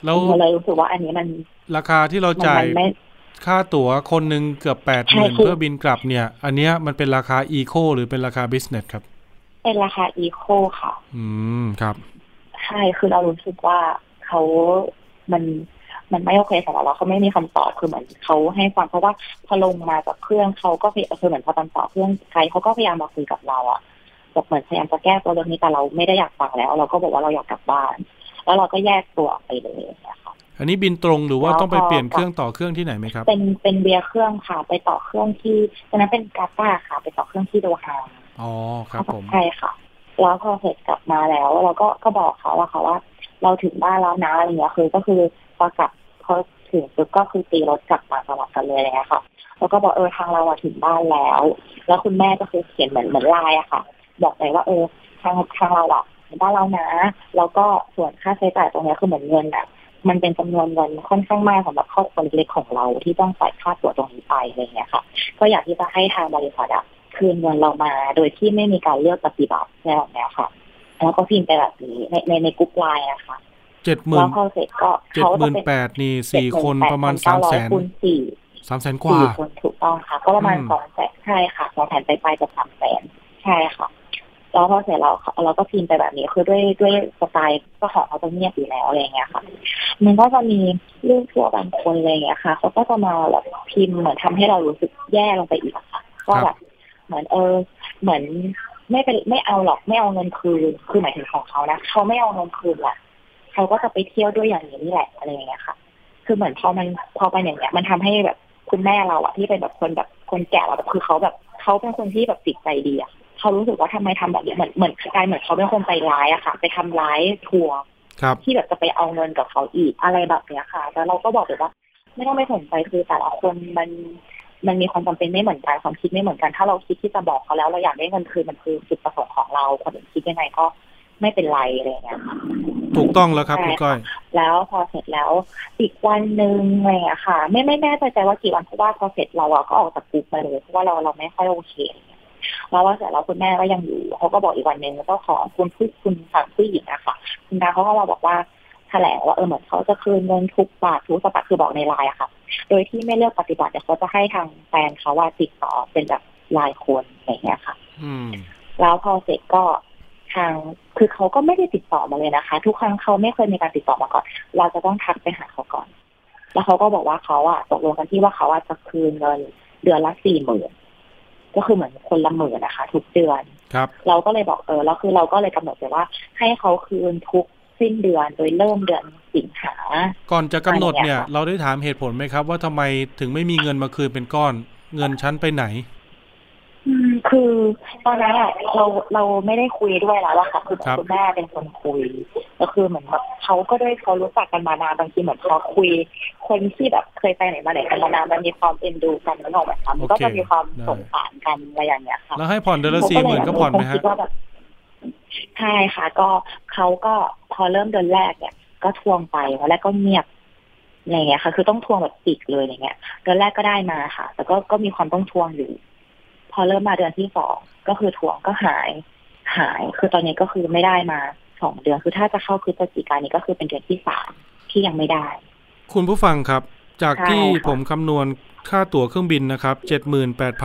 เราเลยรู้สึกว่าอันนี้มันราคาที่เราจ่ายค่าตั๋วคนหนึ่งเกือบ 80,000 เพื่อบินกลับเนี่ยอันเนี้ยมันเป็นราคาอีโคหรือเป็นราคาบิสเนสครับเป็นราคาอีโคค่ะครับใช่คือเรารู้สึกว่าเขามันไม่โอเคสำหรับเราเขาไม่มีคำตอบคือเหมือนเขาให้ความเพราะว่าพอลงมาจากเครื่องเขาก็คือเหมือนพอตอนต่อเครื่องใครเขาก็พยายามมาคุยกับเราอ่ะแบบเหมือนพยายามจะแก้ตัวเรื่องนี้แต่เราไม่ได้อยากฟังแล้วเราก็บอกว่าเราอยากกลับบ้านแล้วเราก็แยกตัวไปเลยนะคะอันนี้บินตรงหรือว่าต้องไปเปลี่ยนเครื่องต่อเครื่องที่ไหนไหมครับเป็นเบียร์เครื่องค่ะไปต่อเครื่องที่ตอนนั้นเป็นกาตาร์ค่ะไปต่อเครื่องที่โดฮาอ๋อครับผมใช่ค่ะแล้วพอเสร็จกลับมาแล้วเราก็บอกเขาว่าเขาว่าเราถึงบ้านแล้วนะอะไรอย่างเงี้ยก็คือพอกลับพอถึงปุ๊บก็คือตีรถกลับมาสลับกันเลยเลยค่ะแล้วก็บอกทางเราถึงบ้านแล้วแล้วคุณแม่ก็คือเขียนเหมือนลายอะค่ะบอกไปว่าทางเราอะถึงบ้านเรานะแล้วก็ส่วนค่าใช้จ่ายตรงนี้คือเหมือนเงินอะมันเป็นจำนวนเงินค่อนข้างมากสำหรับครอบครัวเล็กๆของเราที่ต้องจ่ายค่าตั๋วตรงนี้ไปอะไรเงี้ยค่ะก็อยากที่จะให้ทางบริษัทอะคืนเงินเรามาโดยที่ไม่มีการเลือกปฏิบัติในแบบนี้ค่ะแล้วก็พิมพ์ไปแบบนี้ในกลุ่มไลน์นะคะ78,000นี่4คนประมาณ 300,000 คูณ 4 300,000 กว่าถูกต้องค่ะก็ประมาณ 200,000 ใช่ค่ะ 200,000 ไปๆกับ 300,000 ใช่ค่ะแล้วพอเสร็จเราก็พิมพ์ไปแบบนี้คือด้วยสไตล์ก็ขอเขาจะเงียบอยู่แล้วอะไรอย่างเงี้ยค่ะมันก็จะมีลูกทัวร์บางคนอะไรอย่างเงี้ยค่ะเขาก็จะมาแบบพิมพ์เหมือนทำให้เรารู้สึกแย่ลงไปอีกค่ะก็แบบเหมือนเหมือนไม่เอาหรอกไม่เอาเงินคืนคือหมายถึงของเขานะเขาไม่เอาเงินคืนแหละเขาก็จะไปเที่ยวด้วยอย่างนี้นี่แหละอะไรอย่างเงี้ยค่ะคือเหมือนพอไปอย่างเงี้ยมันทำให้แบบคุณแม่เราอะที่เป็นแบบคนแก่เราแบบคือเขาแบบเขาเป็นคนที่แบบจิตใจดีอะเขารู้สึกว่าทำไมทำแบบนี้เหมือนกลายเหมือนเขาเป็นคนใจร้ายอะค่ะไปทำร้ายทัวร์ที่แบบจะไปเอาเงินกับเขาอีกอะไรแบบเนี้ยค่ะแล้วเราก็บอกเลยว่าไม่ต้องไปสนใจคือแต่ละคนมันมีความจำเป็นไม่เหมือนกันความคิดไม่เหมือนกันถ้าเราคิดที่จะบอกเขาแล้วเราอยากได้เงินคืนมันคือจุดประสงค์ของเราคนอื่นคิดยังไงก็ไม่เป็นไรอะไรอย่างเงี้ยค่ะถูกต้องแล้วครับคุณก้อยแล้วพอเสร็จแล้วอีกวันนึงอะไรอะค่ะไม่แน่ใจว่ากี่วันเพราะว่าพอเสร็จเราอะก็ออกจากกลุ่มมาเลยเพราะว่าเราไม่ค่อยโอเคเพราะว่าเสร็จแล้วคุณแม่ก็ยังอยู่เขาก็บอกอีกวันนึงแล้วก็ขอคุณฝั่งผู้หญิงอะค่ะคุณตาเขาก็มาบอกว่าแถลงว่าเหมือนเขาจะคืนเงินทุกบาททุกสตางค์คือบอกในไลน์อะค่ะโดยที่ไม่เลือกปฏิบัติแต่เขาจะให้ทางแฟนเขาว่าติดต่อเป็นแบบรายคนอะไรอย่างเงี้ยค่ะแล้วพอเสร็จก็ทางคือเขาก็ไม่ได้ติดต่อมาเลยนะคะทุกครั้งเขาไม่เคยมีการติดต่อมาก่อนเราจะต้องทักไปหาเขาก่อนแล้วเขาก็บอกว่าเขาอะตกลงกันที่ว่าเขาอะจะคืนเงินเดือนละ 40,000 ก็คือเหมือนคนละ 10,000 นะคะทุกเดือนครับเราก็เลยบอกแล้วคือเราก็เลยกำหนดไปว่าให้เขาคืนทุกสิ้นเดือนโดยเริ่มเดือนสิงหาก่อนจะกำหนดเนี่ยเราได้ถามเหตุผลไหมครับว่าทำไมถึงไม่มีเงินมาคืนเป็นก้อนเงินชั้นไปไหนคือตอนนั้นเราไม่ได้คุยด้วยแล้วอะค่ะคือคุณแม่เป็นคนคุยก็คือเหมือนแบบเขาก็ด้วยเขารู้จักกันมานานบางทีเหมือนเขาคุยคนที่แบบเคยไปไหนมาไหนกันมานานมันมีความเอ็นดูกันแล้วแบบมันก็จะมีความสงสารกันอะไรอย่างเงี้ยค่ะแล้วให้ผ่อนเดือนละ 40,000 ก็ผ่อนไหมฮะใช่ค่ะก็เขาก็พอเริ่มเดือนแรกเนี่ยก็ทวงไปแล้วก็เงียบอะไรอย่างเงี้ยค่ะคือต้องทวงแบบปิดเลยอย่างเงี้ยเดือนแรกก็ได้มาค่ะแต่ก็มีความต้องทวงอยู่พอเริ่มมาเดือนที่2ก็คือทวงก็หาย หายคือตอนนี้ก็คือไม่ได้มา2เดือนคือถ้าจะเข้าพฤศจิกายนนี้ก็คือเป็นเดือนที่3ที่ยังไม่ได้คุณผู้ฟังครับจากที่ผมคำนวณค่าตั๋วเครื่องบินนะครับ 78,900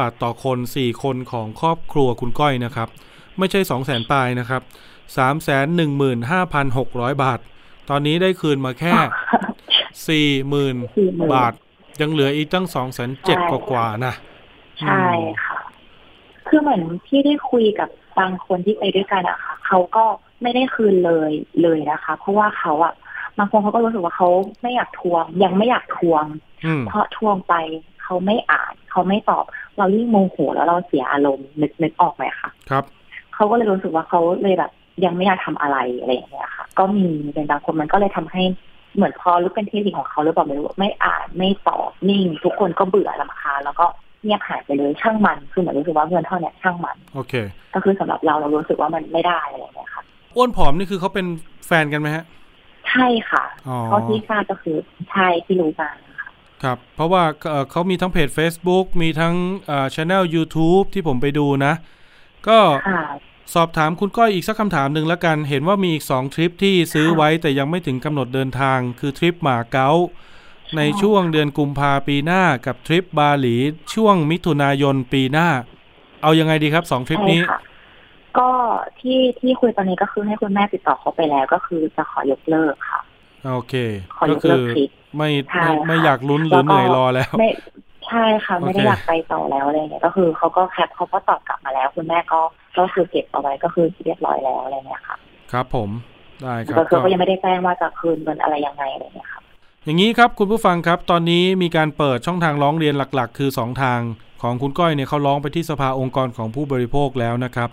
บาทต่อคน4คนของครอบครัวคุณก้อยนะครับไม่ใช่ 200,000 ปลายนะครับ 315,600 บาทตอนนี้ได้คืนมาแค่ 40,000 บาทยังเหลืออีกตั้ง 270,000 กว่าๆนะใช่ค่ะคือเหมือนที่ได้คุยกับบางคนที่ไปด้วยกันอะค่ะเขาก็ไม่ได้คืนเลยนะคะเพราะว่าเขาอะบางคนเขาก็รู้สึกว่าเขาไม่อยากทวงยังไม่อยากทวงเพราะทวงไปเขาไม่อ่านเขาไม่ตอบเรายิ่งโมโหแล้วเราเสียอารมณ์นึกออกไหมคะครับเขาก็เลยรู้สึกว่าเขาเลยแบบยังไม่อยากทำอะไรอะไรอย่างเงี้ยค่ะก็มีเป็นบางคนมันก็เลยทำให้เหมือนพอรู้เป็นที่สิ่งของเขาหรือเปล่าไม่รู้ไม่อ่านไม่ตอบนิ่งทุกคนก็เบื่อรำคาญแล้วก็เงียบหายไปเลยช่างมันคือเหมือนรู้สึกว่าเงินเท่านี้ช่างมันโอเคก็คือสำหรับเรารู้สึกว่ามันไม่ได้อะไรอย่างเงี้ยค่ะอ้วนผอมนี่คือเขาเป็นแฟนกันไหมฮะใช่ค่ะเขาที่ทราบก็คือใช่ที่รู้มาครับเพราะว่าเขามีทั้งเพจ Facebook มีทั้งchannel YouTube ที่ผมไปดูนะก็สอบถามคุณก้อยอีกสักคำถามหนึ่งแล้วกันเห็นว่ามีอีก2ทริปที่ซื้อไว้แต่ยังไม่ถึงกำหนดเดินทางคือทริปหมาเก๊าในช่วงเดือนกุมภาพันธ์ปีหน้ากับทริปบาหลีช่วงมิถุนายนปีหน้าเอายังไงดีครับ2ทริปนี้ก็ที่คุยตอนนี้ก็คือให้คุณแม่ติดต่อเขาไปแล้วก็คือจะขอยกเลิกค่ะโอเคก็คือไม่อยากลุ้นหรือเหนื่อยรอแล้วไม่ใช่ค่ะไม่ได้อยากไปต่อแล้วอะไรเงี้ยก็คือเขาก็แคปเขาก็ตอบกลับมาแล้วคุณแม่ก็คือเก็บเอาไว้ก็คือเรียบร้อยแล้วอะไรเงี้ยค่ะครับผมได้ครับก็คือก็ยังไม่ได้แจ้งว่าจะคืนเงินอะไรยังไงอะไรเงี้ยครับอย่างนี้ครับคุณผู้ฟังครับตอนนี้มีการเปิดช่องทางร้องเรียนหลักๆคือ2ทางของคุณก้อยเนี่ยเขาร้องไปที่สภาองค์กรของผู้บริโภคแล้วนะครับ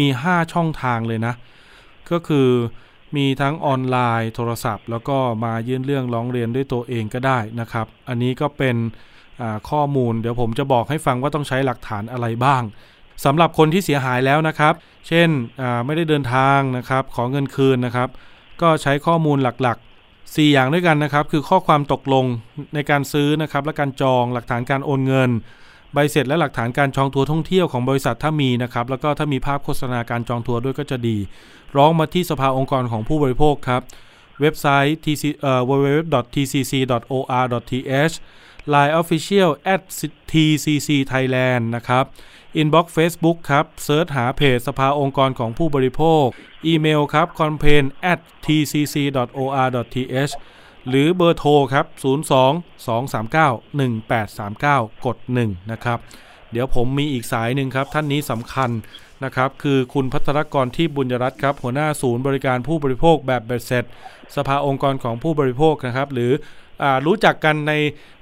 มี5ช่องทางเลยนะก็คือมีทั้งออนไลน์โทรศัพท์แล้วก็มายื่นเรื่องร้องเรียนด้วยตัวเองก็ได้นะครับอันนี้ก็เป็นข้อมูลเดี๋ยวผมจะบอกให้ฟังว่าต้องใช้หลักฐานอะไรบ้างสำหรับคนที่เสียหายแล้วนะครับเช่นไม่ได้เดินทางนะครับขอเงินคืนนะครับก็ใช้ข้อมูลหลักๆ4อย่างด้วยกันนะครับคือข้อความตกลงในการซื้อนะครับและการจองหลักฐานการโอนเงินใบเสร็จและหลักฐานการจองทัวร์ท่องเที่ยวของบริษัทถ้ามีนะครับแล้วก็ถ้ามีภาพโฆษณาการจองทัวร์ด้วยก็จะดีร้องมาที่สภาองค์กรของผู้บริโภคครับเว็บไซต์ www.tcc.or.th Line Official @tccthailand นะครับ Inbox Facebook ครับเสิร์ชหาเพจสภาองค์กรของผู้บริโภคอีเมลครับ complaint@tcc.or.th หรือเบอร์โทรครับ02-239-1839 กด 1 นะครับเดี๋ยวผมมีอีกสายหนึ่งครับท่านนี้สำคัญนะครับคือคุณภัทรกรที่บุญยรัตน์ครับหัวหน้าศูนย์บริการผู้บริโภคแบบเบ็ดเสร็จสภาองค์กรของผู้บริโภคนะครับหรือรู้จักกันใน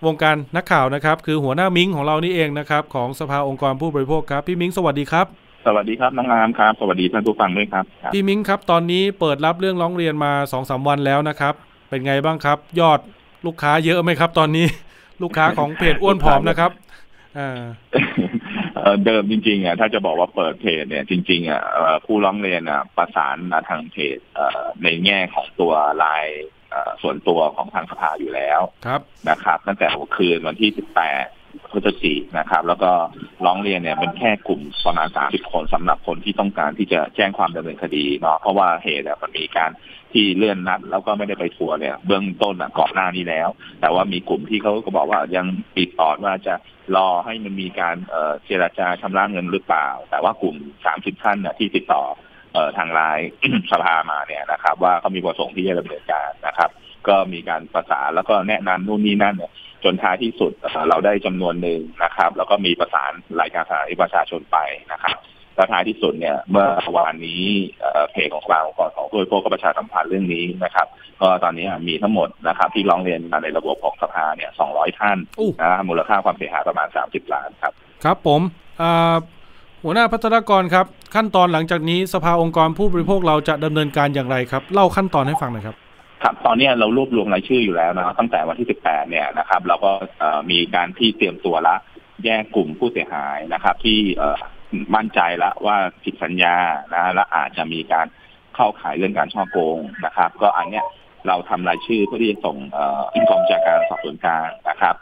วงการนักข่าวนะครับคือหัวหน้ามิ้งของเรานี่เองนะครับของสภาองค์กรผู้บริโภคครับพี่มิ้งสวัสดีครับสวัสดีครับน้องอามครับสวัสดีท่านผู้ฟังด้วยครับพี่มิ้งครับตอนนี้เปิดรับเรื่องร้องเรียนมา 2-3 วันแล้วนะครับเป็นไงบ้างครับยอดลูกค้าเยอะไหมครับตอนนี้ลูกค้าของเพจอ้วนผอมนะครับเดิมจริงๆถ้าจะบอกว่าเปิดเพจเนี่ยจริงๆผู้ร้องเรียนประสานมาทางเพจในแง่ของตัวไลน์ส่วนตัวของทางสภาอยู่แล้วนะครับตั้งแต่คืนวันที่18พฤศจิกายนนะครับแล้วก็ร้องเรียนเนี่ยเป็นแค่กลุ่มประมาณ30คนสำหรับคนที่ต้องการที่จะแจ้งความดำเนินคดีเนาะเพราะว่าเหตุมันมีการที่เลื่อนนัดแล้วก็ไม่ได้ไปทัวร์เนี่ยเบื้องต้นก่อนหน้านี้แล้วแต่ว่ามีกลุ่มที่เขาก็บอกว่ายังติดต่อว่าจะรอให้มันมีการเจรจาชำระเงินหรือเปล่าแต่ว่ากลุ่ม30ท่านที่ติดต่อทางไลน์สภามาเนี่ยนะครับว่าเขามีประสงค์ที่จะดำเนินการนะครับก็มีการประสานแล้วก็แนะนำนู่นนี่นั่นเนี่ยจนท้ายที่สุดเราได้จำนวนหนึ่งนะครับแล้วก็มีประสานรายการสาธารณประชาชนไปนะครับแล้วท้ายที่สุดเนี่ยเมื่อวานนี้เพจของเราของผู้บริโภคก็ประชาสัมพันธ์เรื่องนี้นะครับก็ตอนนี้มีทั้งหมดนะครับที่ร้องเรียนมาในระบบของสภาเนี่ย200ท่านนะมูลค่าความเสียหายประมาณ30ล้านครับครับผมหัวหน้าพัฒนากรครับขั้นตอนหลังจากนี้สภาองค์กรผู้บริโภคเราจะดำเนินการอย่างไรครับเล่าขั้นตอนให้ฟังหน่อยครับครับตอนนี้เรารวบรวมรายชื่ออยู่แล้วนะตั้งแต่วันที่18เนี่ยนะครับเราก็มีการที่เตรียมตัวละแยกกลุ่มผู้เสียหายนะครับที่มั่นใจแล้วว่าผิดสัญญานะและอาจจะมีการเข้าข่ายเรื่องการฉ้อโกงนะครับก็อันเนี้ยเราทำรายชื่อเพื่อที่จะส่งกองบัญชาการสอบสวนกลางนะครับ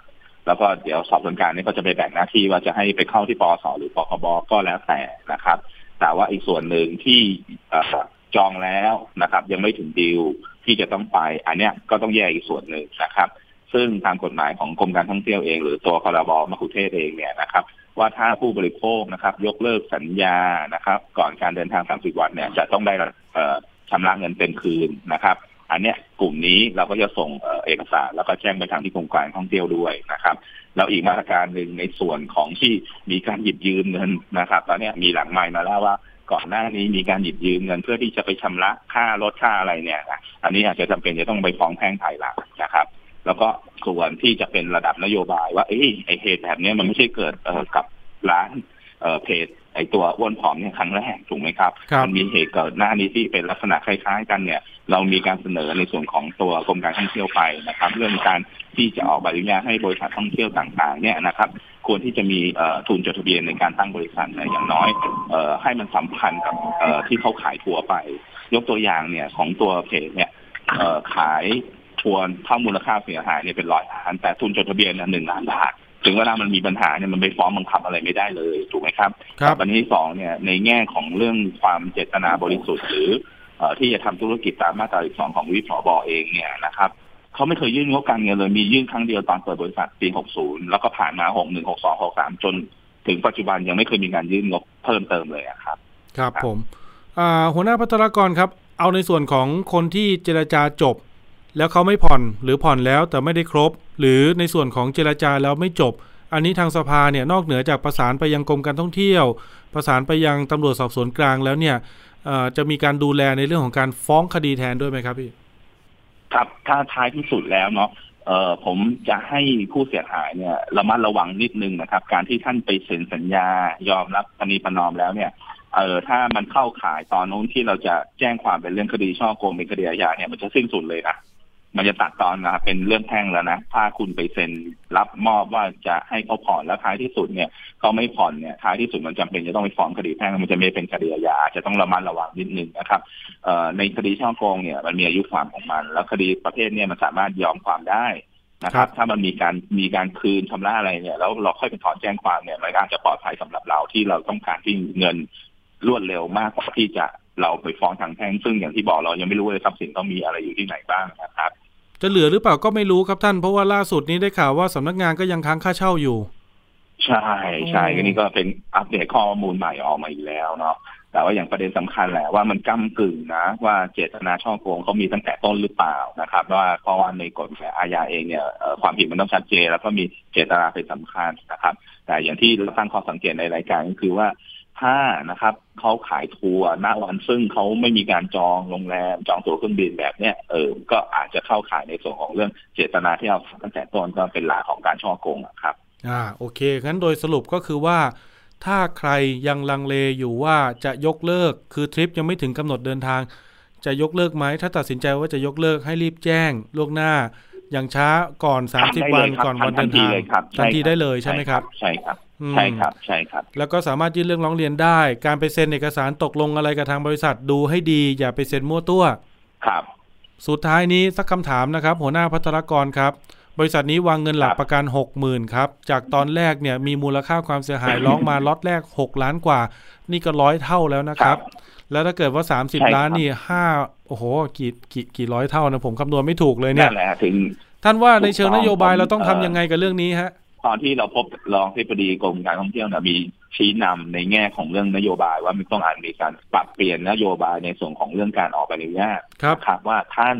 แล้วก็เดี๋ยวสอบสวนกลางนี่ก็จะไปแบ่งหน้าที่ว่าจะให้ไปเข้าที่ปอสหรือปคบก็แล้วแต่นะครับ แต่ว่าอีกส่วนหนึ่งที่จองแล้วนะครับยังไม่ถึงดีลที่จะต้องไปอันเนี้ยก็ต้องแยกอีกส่วนหนึ่งนะครับซึ่งทางกฎหมายของกรมการท่องเที่ยวเองหรือตัวครบ.มคุเทศก์เองเนี่ยนะครับว่าถ้าผู้บริโภคนะครับยกเลิกสัญญานะครับก่อนการเดินทาง30 วันเนี่ยจะต้องได้ชำระเงินเต็มคืนนะครับอันเนี้ยกลุ่มนี้เราก็จะส่งเอกสารแล้วก็แจ้งไปทางที่กรมการท่องเที่ยวด้วยนะครับแล้วอีกมาตรการหนึ่งในส่วนของที่มีการหยิบยืมเงินนะครับตอนนี้มีหลังไมค์มาแล้วว่าก่อนหน้านี้มีการหยิบยืมเงินเพื่อที่จะไปชำระค่ารถค่าอะไรเนี่ยอันนี้อาจจะจำเป็นจะต้องไปฟ้องแพ่งภายหลังนะครับแล้วก็ส่วนที่จะเป็นระดับนโยบายว่าไอเหตุแบบนี้มันไม่ใช่เกิดกับร้านเพจไอตัวอ้วนผอมเนี่ยครั้งแรกถูกไหมครับมันมีเหตุเกิดหน้านี้ที่เป็นลักษณะคล้ายๆกันเนี่ยเรามีการเสนอในส่วนของตัวกรมการท่องเที่ยวไปนะครับเรื่องการที่จะออกใบอนุญาตให้บริษัทท่องเที่ยวต่างๆเนี่ยนะครับควรที่จะมีทุนจดทะเบียนในการตั้งบริษัทอย่างน้อยให้มันสัมพันธ์กับที่เขาขายทัวร์ไปยกตัวอย่างเนี่ยของตัวเพจเนี่ยขายทัวร์เท่ามูลค่าเสียหายเนี่ยเป็น100 ล้านแต่ทุนจดทะเบียนเนี่ย1 ล้านบาทถึงเวลามันมีปัญหาเนี่ยมันไปฟ้องบังคับอะไรไม่ได้เลยถูกไหมครับอันที่สองเนี่ยในแง่ของเรื่องความเจตนาบริสุทธิ์หรือที่จะทำธุรกิจตามมาตรา 12 ของวิปบเองเนี่ยนะครับเขาไม่เคยยื่นงบการเงินเลยมียื่นครั้งเดียวตอนเปิดบริษัทปี 60แล้วก็ผ่านมา 61 62 63จนถึงปัจจุบันยังไม่เคยมีการยื่นงบเพิ่มเติมเลยครับครับผมหัวหน้าภัทรกรครับเอาในส่วนของคนที่เจรจาจบแล้วเขาไม่ผ่อนหรือผ่อนแล้วแต่ไม่ได้ครบหรือในส่วนของเจรจาแล้วไม่จบอันนี้ทางสภาเนี่ยนอกเหนือจากประสานไปยังกรมการท่องเที่ยวประสานไปยังตำรวจสอบสวนกลางแล้วเนี่ยจะมีการดูแลในเรื่องของการฟ้องคดีแทนด้วยไหมครับพี่ครับถ้าท้ายที่สุดแล้วเนาะผมจะให้ผู้เสียหายเนี่ยระมัดระวังนิดนึงนะครับการที่ท่านไปเซ็นสัญญายอมรับปณิประนอมแล้วเนี่ยถ้ามันเข้าข่ายตอนนู้นที่เราจะแจ้งความเป็นเรื่องคดีฉ้อโกงเป็นคดีอาญาเนี่ยมันจะสิ้นสุดเลยนะมันจะตัดตอนนะครับเป็นเรื่องแพ่งแล้วนะถ้าคุณไปเซ็นรับมอบว่าจะให้เขาผ่อนแล้วท้ายที่สุดเนี่ยเขาไม่ผ่อนเนี่ยท้ายที่สุดมันจำเป็นจะต้องไปฟ้องคดีแพ่งมันจะไม่เป็นคดีอาญาจะต้องระมัดระวังนิดนึงนะครับในคดีฉ้อโกงเนี่ยมันมีอายุความของมันแล้วคดีประเภทเนี่ยมันสามารถยอมความได้นะครับถ้ามันมีการคืนชำระอะไรเนี่ยแล้วเราค่อยไปถอนแจ้งความเนี่ยมันอาจจะปลอดภัยสำหรับเราที่เราต้องการที่เงินรวดเร็วมากกว่าที่จะเราไปฟ้องทางแพ่งซึ่งอย่างที่บอกเรายังไม่รู้ว่าทรัพย์สินต้องมีอะไรอยู่ที่ไหนบ้างนะครับจะเหลือหรือเปล่าก็ไม่รู้ครับท่านเพราะว่าล่าสุดนี้ได้ข่าวว่าสำนักงานก็ยังค้างค่าเช่าอยู่ใช่ก็นี่ก็เป็นอัปเดตข้อมูลใหม่ออกมาอีกแล้วเนาะแต่ว่าอย่างประเด็นสำคัญแหละว่ามันก้ำกึ่งนะว่าเจตนาฉ้อโกงเขามีตั้งแต่ต้นหรือเปล่านะครับว่าเพราะว่าในกฎหมายอาญาเองเนี่ยความผิดมันต้องชัดเจนแล้วก็มีเจตนาเป็นสำคัญนะครับแต่อย่างที่เราตั้งข้อสังเกตในรายการก็คือว่าถ้านะครับเขาขายทัวร์ณวันซึ่งเขาไม่มีการจองโรงแรมจองตั๋วเครื่องบินแบบเนี้ยก็อาจจะเข้าขายในส่วนของเรื่องเจตนาที่เอาตั้งแต่ต้นก็เป็นหลักของการฉ้อโกงครับโอเคงั้นโดยสรุปก็คือว่าถ้าใครยังลังเลอยู่ว่าจะยกเลิกคือทริปยังไม่ถึงกำหนดเดินทางจะยกเลิกไหมถ้าตัดสินใจว่าจะยกเลิกให้รีบแจ้งล่วงหน้าอย่างช้าก่อน30 วันก่อนวันเดินทางทันทีได้เลยใช่ไหมครับใช่ครับใช่ครับใช่ครับแล้วก็สามารถยื่นเรื่องร้องเรียนได้การไปเซ็นเอกสารตกลงอะไรกับทางบริษัทดูให้ดีอย่าไปเซ็นมั่วตัวครับสุดท้ายนี้สักคำถามนะครับหัวหน้าภัทรกรครับบริษัทนี้วางเงินหลักประกัน 60,000 ครับจากตอนแรกเนี่ยมีมูลค่าความเสียหายร้องมาล็อตแรก6 ล้านกว่านี่ก็100 เท่าแล้วนะครับแล้วถ้าเกิดว่า30 ล้านนี่5โอ้โหกี่ร้อยเท่านะผมคำนวณไม่ถูกเลยเนี่ยท่านว่าในเชิงนโยบายเราต้องทำยังไงกับเรื่องนี้ฮะตอนที่เราพบรองอธิบดีกรมการท่องเที่ยวมีชี้นำในแง่ของเรื่องนโยบายว่ามันต้องอาจมีการปรับเปลี่ยนนโยบายในส่วนของเรื่องการออกใบอนุญาตครับว่าท่าน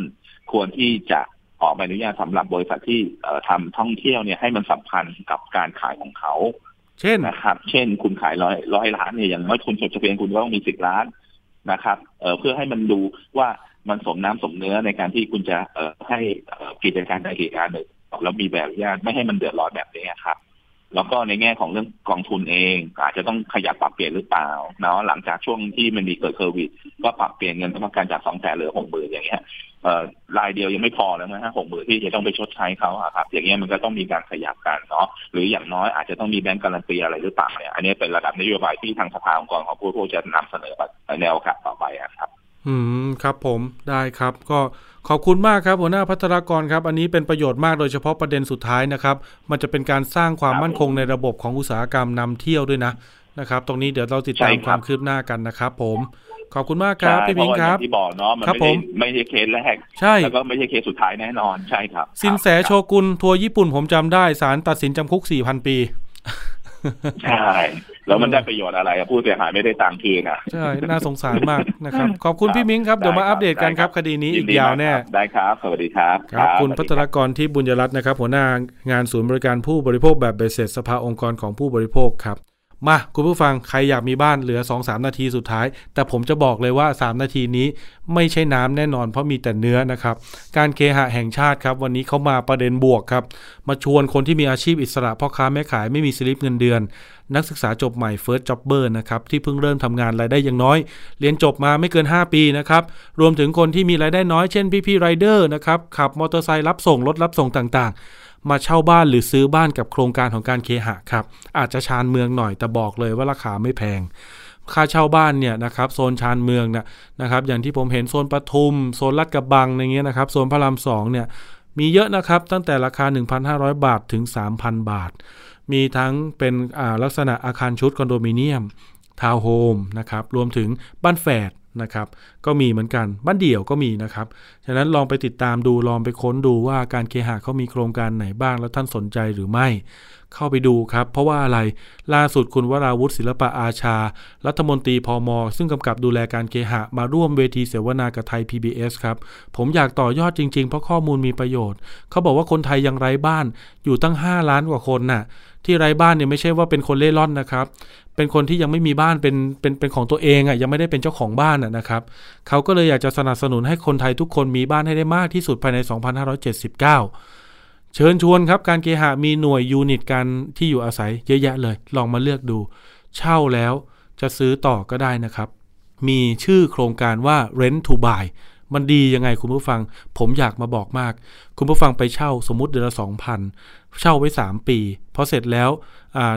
ควรที่จะออกใบอนุญาตสำหรับบริษัทที่ทำท่องเที่ยวเนี่ยให้มันสัมพันธ์กับการขายของเขาเช่นนะครับเช่นคุณขาย100 ล้านเนี่ยอย่างน้อยคุณจดทะเบียนคุณก็ต้องมี10 ล้านนะครับเพื่อให้มันดูว่ามันสมน้ำสมเนื้อในการที่คุณจะให้กิจการใดกิจการหนึ่งแล้วมีแบบอนุญาตไม่ให้มันเดือดร้อนแบบนี้ครับแล้วก็ในแง่ของเรื่องกองทุนเองอาจจะต้องขยับปรับเปลี่ยนหรือเปล่าเนาะหลังจากช่วงที่มันมีเกิดโควิดก็ปรับเปลี่ยนเงินประกันจาก200,000เหลือ60,000อย่างเงี้ยรายเดียวยังไม่พอแล้วนะฮะ60,000ที่จะต้องไปชดใช้เขาครับอย่างเงี้ยมันก็ต้องมีการขยับกันเนาะหรืออย่างน้อยอาจจะต้องมีแบงก์การันตีอะไรหรือเปล่าเนี่ยอันนี้เป็นระดับนโยบายที่ทางสภาองค์กรของผู้บริโภคจะนำเสนอแนวขับต่อไปครับครับผมได้ครับก็ขอบคุณมากครับหัวหน้าภัทรกรครับอันนี้เป็นประโยชน์มากโดยเฉพาะประเด็นสุดท้ายนะครับมันจะเป็นการสร้างความมั่นคงในระบบของอุตสาหกรรมนำเที่ยวด้วยนะ นะครับตรงนี้เดี๋ยวเราติดตามความคืบหน้ากันนะครับผมขอบคุณมากครับพี่พิงค์ครับที่บอกเนาะมันไม่ใช่เคสแรกแล้วก็ไม่ใช่เคสสุดท้ายแน่นอนใช่ครับสินแสโชกุนทัวร์ญี่ปุ่นผมจำได้ศาลตัดสินจำคุก 4,000 ปีใช่แล้วมันได้ประโยชน์อะไรผู้เสียหายไม่ได้ตังค์คืนอ่ะใช่น่าสงสารมากนะครับขอบคุณพี่มิ้งครับเดี๋ยวมาอัปเดตกันครับคดีนี้อีกยาวแน่ได้ครับสวัสดีครับคุณพัฒนากรที่บุญยรัตน์นะครับหัวหน้างานศูนย์บริการผู้บริโภคแบบเบสเซ็ตสภาองค์กรของผู้บริโภคครับมาคุณผู้ฟังใครอยากมีบ้านเหลือ 2-3 นาทีสุดท้ายแต่ผมจะบอกเลยว่า3นาทีนี้ไม่ใช่น้ำแน่นอนเพราะมีแต่เนื้อนะครับการเคหะแห่งชาติครับวันนี้เขามาประเด็นบวกครับมาชวนคนที่มีอาชีพอิสระพ่อค้าแม่ขายไม่มีสลิปเงินเดือนนักศึกษาจบใหม่ First Jobber นะครับที่เพิ่งเริ่มทำงานรายได้ยังน้อยเรียนจบมาไม่เกิน5ปีนะครับรวมถึงคนที่มีรายได้น้อยเช่นพี่ๆไรเดอร์นะครับขับมอเตอร์ไซค์รับส่งรถรับส่งต่างๆมาเช่าบ้านหรือซื้อบ้านกับโครงการของการเคหะครับอาจจะชานเมืองหน่อยแต่บอกเลยว่าราคาไม่แพงค่าเช่าบ้านเนี่ยนะครับโซนชานเมืองนะครับอย่างที่ผมเห็นโซนปทุมโซนลาดกระบังอย่างเงี้ยนะครับโซนพระราม2เนี่ยมีเยอะนะครับตั้งแต่ราคา 1,500 บาทถึง 3,000 บาทมีทั้งเป็นลักษณะอาคารชุดคอนโดมิเนียมทาวน์โฮมนะครับรวมถึงบ้านแฝดนะครับก็มีเหมือนกันบ้านเดี่ยวก็มีนะครับฉะนั้นลองไปติดตามดูลองไปค้นดูว่าการเคหะเขามีโครงการไหนบ้างแล้วท่านสนใจหรือไม่เข้าไปดูครับเพราะว่าอะไรล่าสุดคุณวราวุฒิศิลปะอาชารัฐมนตรีพม.ซึ่งกำกับดูแลการเคหะมาร่วมเวทีเสวนากับไทย PBS ครับผมอยากต่อยอดจริงๆเพราะข้อมูลมีประโยชน์เขาบอกว่าคนไทยยังไร้บ้านอยู่ตั้ง5ล้านกว่าคนน่ะที่ไร้บ้านเนี่ยไม่ใช่ว่าเป็นคนเล่ร่อนนะครับเป็นคนที่ยังไม่มีบ้านเป็นของตัวเองอ่ะยังไม่ได้เป็นเจ้าของบ้านนะครับเขาก็เลยอยากจะสนับสนุนให้คนไทยทุกคนมีบ้านให้ได้มากที่สุดภายใน2579เชิญชวนครับการเคหะมีหน่วยยูนิตการที่อยู่อาศัยเยอะแยะเลยลองมาเลือกดูเช่าแล้วจะซื้อต่อก็ได้นะครับมีชื่อโครงการว่า Rent to buy มันดียังไงคุณผู้ฟังผมอยากมาบอกมากคุณผู้ฟังไปเช่าสมมุติเดือนละ 2,000 เช่าไว้3ปีพอเสร็จแล้ว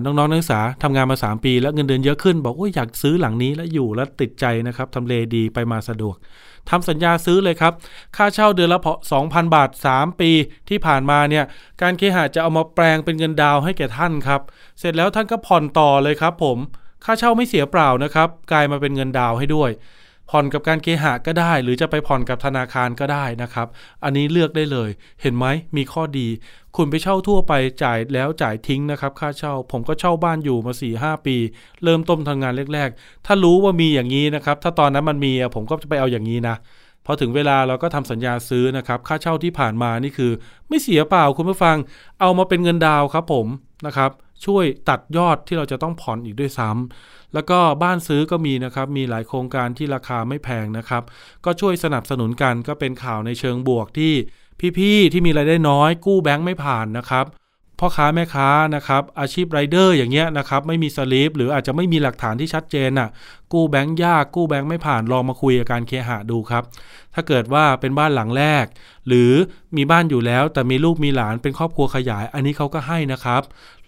น้องๆนักศึกษาทำงานมา3ปีแล้วเงินเดือนเยอะขึ้นบอกว่าอยากซื้อหลังนี้แล้วอยู่แล้วติดใจนะครับทำเลดีไปมาสะดวกทำสัญญาซื้อเลยครับค่าเช่าเดือนละ 2,000 บาท3ปีที่ผ่านมาเนี่ยการเคหะจะเอามาแปลงเป็นเงินดาวให้แก่ท่านครับเสร็จแล้วท่านก็ผ่อนต่อเลยครับผมค่าเช่าไม่เสียเปล่านะครับกลายมาเป็นเงินดาวให้ด้วยผ่อนกับการเคหะก็ได้หรือจะไปผ่อนกับธนาคารก็ได้นะครับอันนี้เลือกได้เลยเห็นไหมมีข้อดีคุณไปเช่าทั่วไปจ่ายแล้วจ่ายทิ้งนะครับค่าเช่าผมก็เช่าบ้านอยู่มา 4-5 ปีเริ่มต้นทำงานแรกๆถ้ารู้ว่ามีอย่างนี้นะครับถ้าตอนนั้นมันมีผมก็จะไปเอาอย่างนี้นะพอถึงเวลาเราก็ทำสัญญาซื้อนะครับค่าเช่าที่ผ่านมานี่คือไม่เสียเปล่าคุณผู้ฟังเอามาเป็นเงินดาวครับผมนะครับช่วยตัดยอดที่เราจะต้องผ่อนอีกด้วยซ้ำแล้วก็บ้านซื้อก็มีนะครับมีหลายโครงการที่ราคาไม่แพงนะครับก็ช่วยสนับสนุนกันก็เป็นข่าวในเชิงบวกที่พี่ๆที่มีรายได้น้อยกู้แบงค์ไม่ผ่านนะครับพ่อค้าแม่ค้านะครับอาชีพไรเดอร์อย่างเงี้ยนะครับไม่มีสลิปหรืออาจจะไม่มีหลักฐานที่ชัดเจนน่ะกู้แบงค์ยากกู้แบงค์ไม่ผ่านลองมาคุยกับการเคหะดูครับถ้าเกิดว่าเป็นบ้านหลังแรกหรือมีบ้านอยู่แล้วแต่มีลูกมีหลานเป็นครอบครัวขยายอันนี้เขาก็ให้นะครับ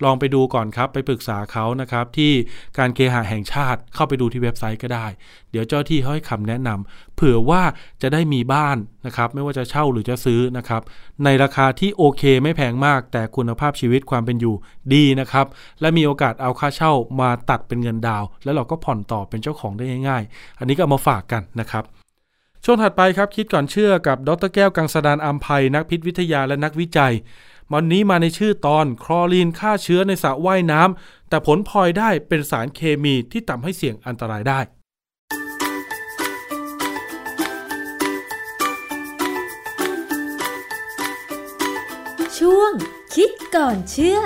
ลองไปดูก่อนครับไปปรึกษาเขานะครับที่การเคหะแห่งชาติเข้าไปดูที่เว็บไซต์ก็ได้เดี๋ยวเจ้าที่เขาให้คำแนะนำเผื่อว่าจะได้มีบ้านนะครับไม่ว่าจะเช่าหรือจะซื้อนะครับในราคาที่โอเคไม่แพงมากแต่คุณภาพชีวิตความเป็นอยู่ดีนะครับและมีโอกาสเอาค่าเช่ามาตัดเป็นเงินดาวแล้วเราก็ผ่อนต่อเป็นเจ้าของได้ง่ายๆอันนี้ก็เอามาฝากกันนะครับช่วงถัดไปครับคิดก่อนเชื่อกับดร.แก้วกังสดาลอำไพนักพิษวิทยาและนักวิจัยวันนี้มาในชื่อตอนคลอรีนฆ่าเชื้อในสระว่ายน้ำแต่ผลพลอยได้เป็นสารเคมีที่ทำให้เสี่ยงอันตรายได้ช่วงคิดก่อนเชื่อ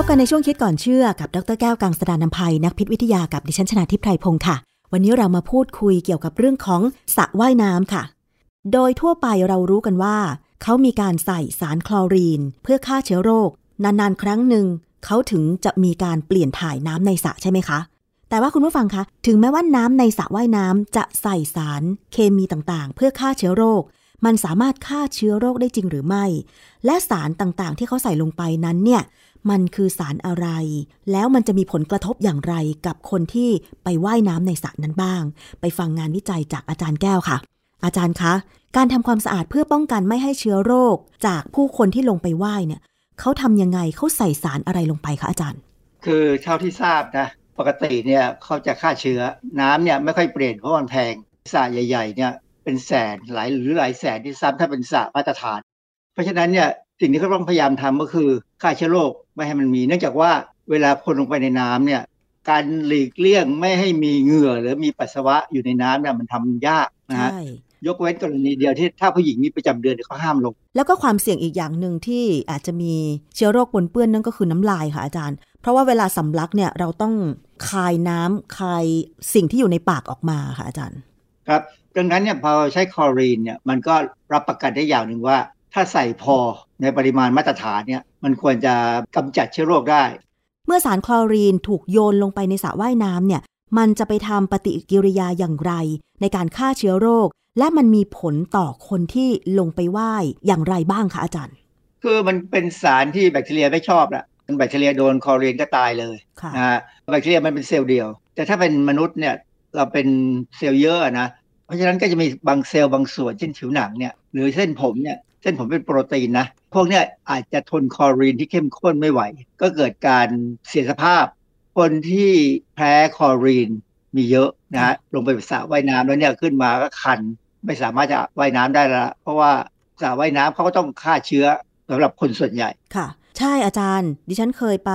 พบกันในช่วงคิดก่อนเชื่อกับดร.แก้วกังสดาลอำไพนักพิษวิทยากับดิฉันชนาธิปไพรพงศ์ค่ะวันนี้เรามาพูดคุยเกี่ยวกับเรื่องของสระว่ายน้ำค่ะโดยทั่วไปเรารู้กันว่าเขามีการใส่สารคลอรีนเพื่อฆ่าเชื้อโรคนานๆครั้งหนึ่งเขาถึงจะมีการเปลี่ยนถ่ายน้ำในสระใช่ไหมคะแต่ว่าคุณผู้ฟังคะถึงแม้ว่าน้ำในสระว่ายน้ำจะใส่สารเคมีต่างๆเพื่อฆ่าเชื้อโรคมันสามารถฆ่าเชื้อโรคได้จริงหรือไม่และสารต่างๆที่เขาใส่ลงไปนั้นเนี่ยมันคือสารอะไรแล้วมันจะมีผลกระทบอย่างไรกับคนที่ไปว่ายน้ำในสระนั้นบ้างไปฟังงานวิจัยจากอาจารย์แก้วค่ะ อาจารย์คะการทำความสะอาดเพื่อป้องกันไม่ให้เชื้อโรคจากผู้คนที่ลงไปว่ายเนี่ยเขาทำยังไงเขาใส่สารอะไรลงไปคะอาจารย์คือเท่าที่ทราบนะปกติเนี่ยเขาจะฆ่าเชื้อน้ำเนี่ยไม่ค่อยเปลี่ยนเพราะมันแพงสระใหญ่ๆเนี่ยเป็นแสนหลายแสนที่ซ้ำถ้าเป็นสระมาตรฐานเพราะฉะนั้นเนี่ยสิ่งที่เขาต้องพยายามทำก็คือฆ่าเชื้อโรคไม่ให้มันมีเนื่องจากว่าเวลาคนลงไปในน้ำเนี่ยการหลีกเลี่ยงไม่ให้มีเหงื่อหรือมีปัสสาวะอยู่ในน้ำเนี่ยมันทำยากนะฮะยกเว้นกรณีเดียวที่ถ้าผู้หญิงมีประจำเดือนเขาห้ามลงแล้วก็ความเสี่ยงอีกอย่างหนึ่งที่อาจจะมีเชื้อโรคปนเปื้อนนั่นก็คือน้ำลายค่ะอาจารย์เพราะว่าเวลาสำลักเนี่ยเราต้องคายน้ำคายสิ่งที่อยู่ในปากออกมาค่ะอาจารย์ครับดังนั้นเนี่ยพอใช้คลอรีนเนี่ยมันก็รับประกันได้อย่างหนึ่งว่าถ้าใส่พอในปริมาณมาตรฐานเนี่ยมันควรจะกำจัดเชื้อโรคได้เมื่อสารคลอรีนถูกโยนลงไปในสระว่ายน้ำเนี่ยมันจะไปทำปฏิกิริยาอย่างไรในการฆ่าเชื้อโรคและมันมีผลต่อคนที่ลงไปว่ายอย่างไรบ้างคะอาจารย์คือมันเป็นสารที่แบคทีเรียไม่ชอบแหละแบคทีเรียโดนคลอรีนก็ตายเลยนะฮะแบคทีเรียมันเป็นเซลล์เดียวแต่ถ้าเป็นมนุษย์เนี่ยเราเป็นเซลล์เยอะนะเพราะฉะนั้นก็จะมีบางเซลล์บางส่วนเช่นผิวหนังเนี่ยหรือเส้นผมเนี่ยเส้นผมเป็นโปรตีนนะพวกนี้อาจจะทนคลอรีนที่เข้มข้นไม่ไหวก็เกิดการเสียสภาพคนที่แพ้คลอรีนมีเยอะนะฮะลงไปสระว่ายน้ำแล้วเนี่ยขึ้นมาก็คันไม่สามารถจะว่ายน้ำได้ละเพราะว่าสระว่ายน้ำเขาก็ต้องฆ่าเชื้อสำหรับคนส่วนใหญ่ค่ะใช่อาจารย์ดิฉันเคยไป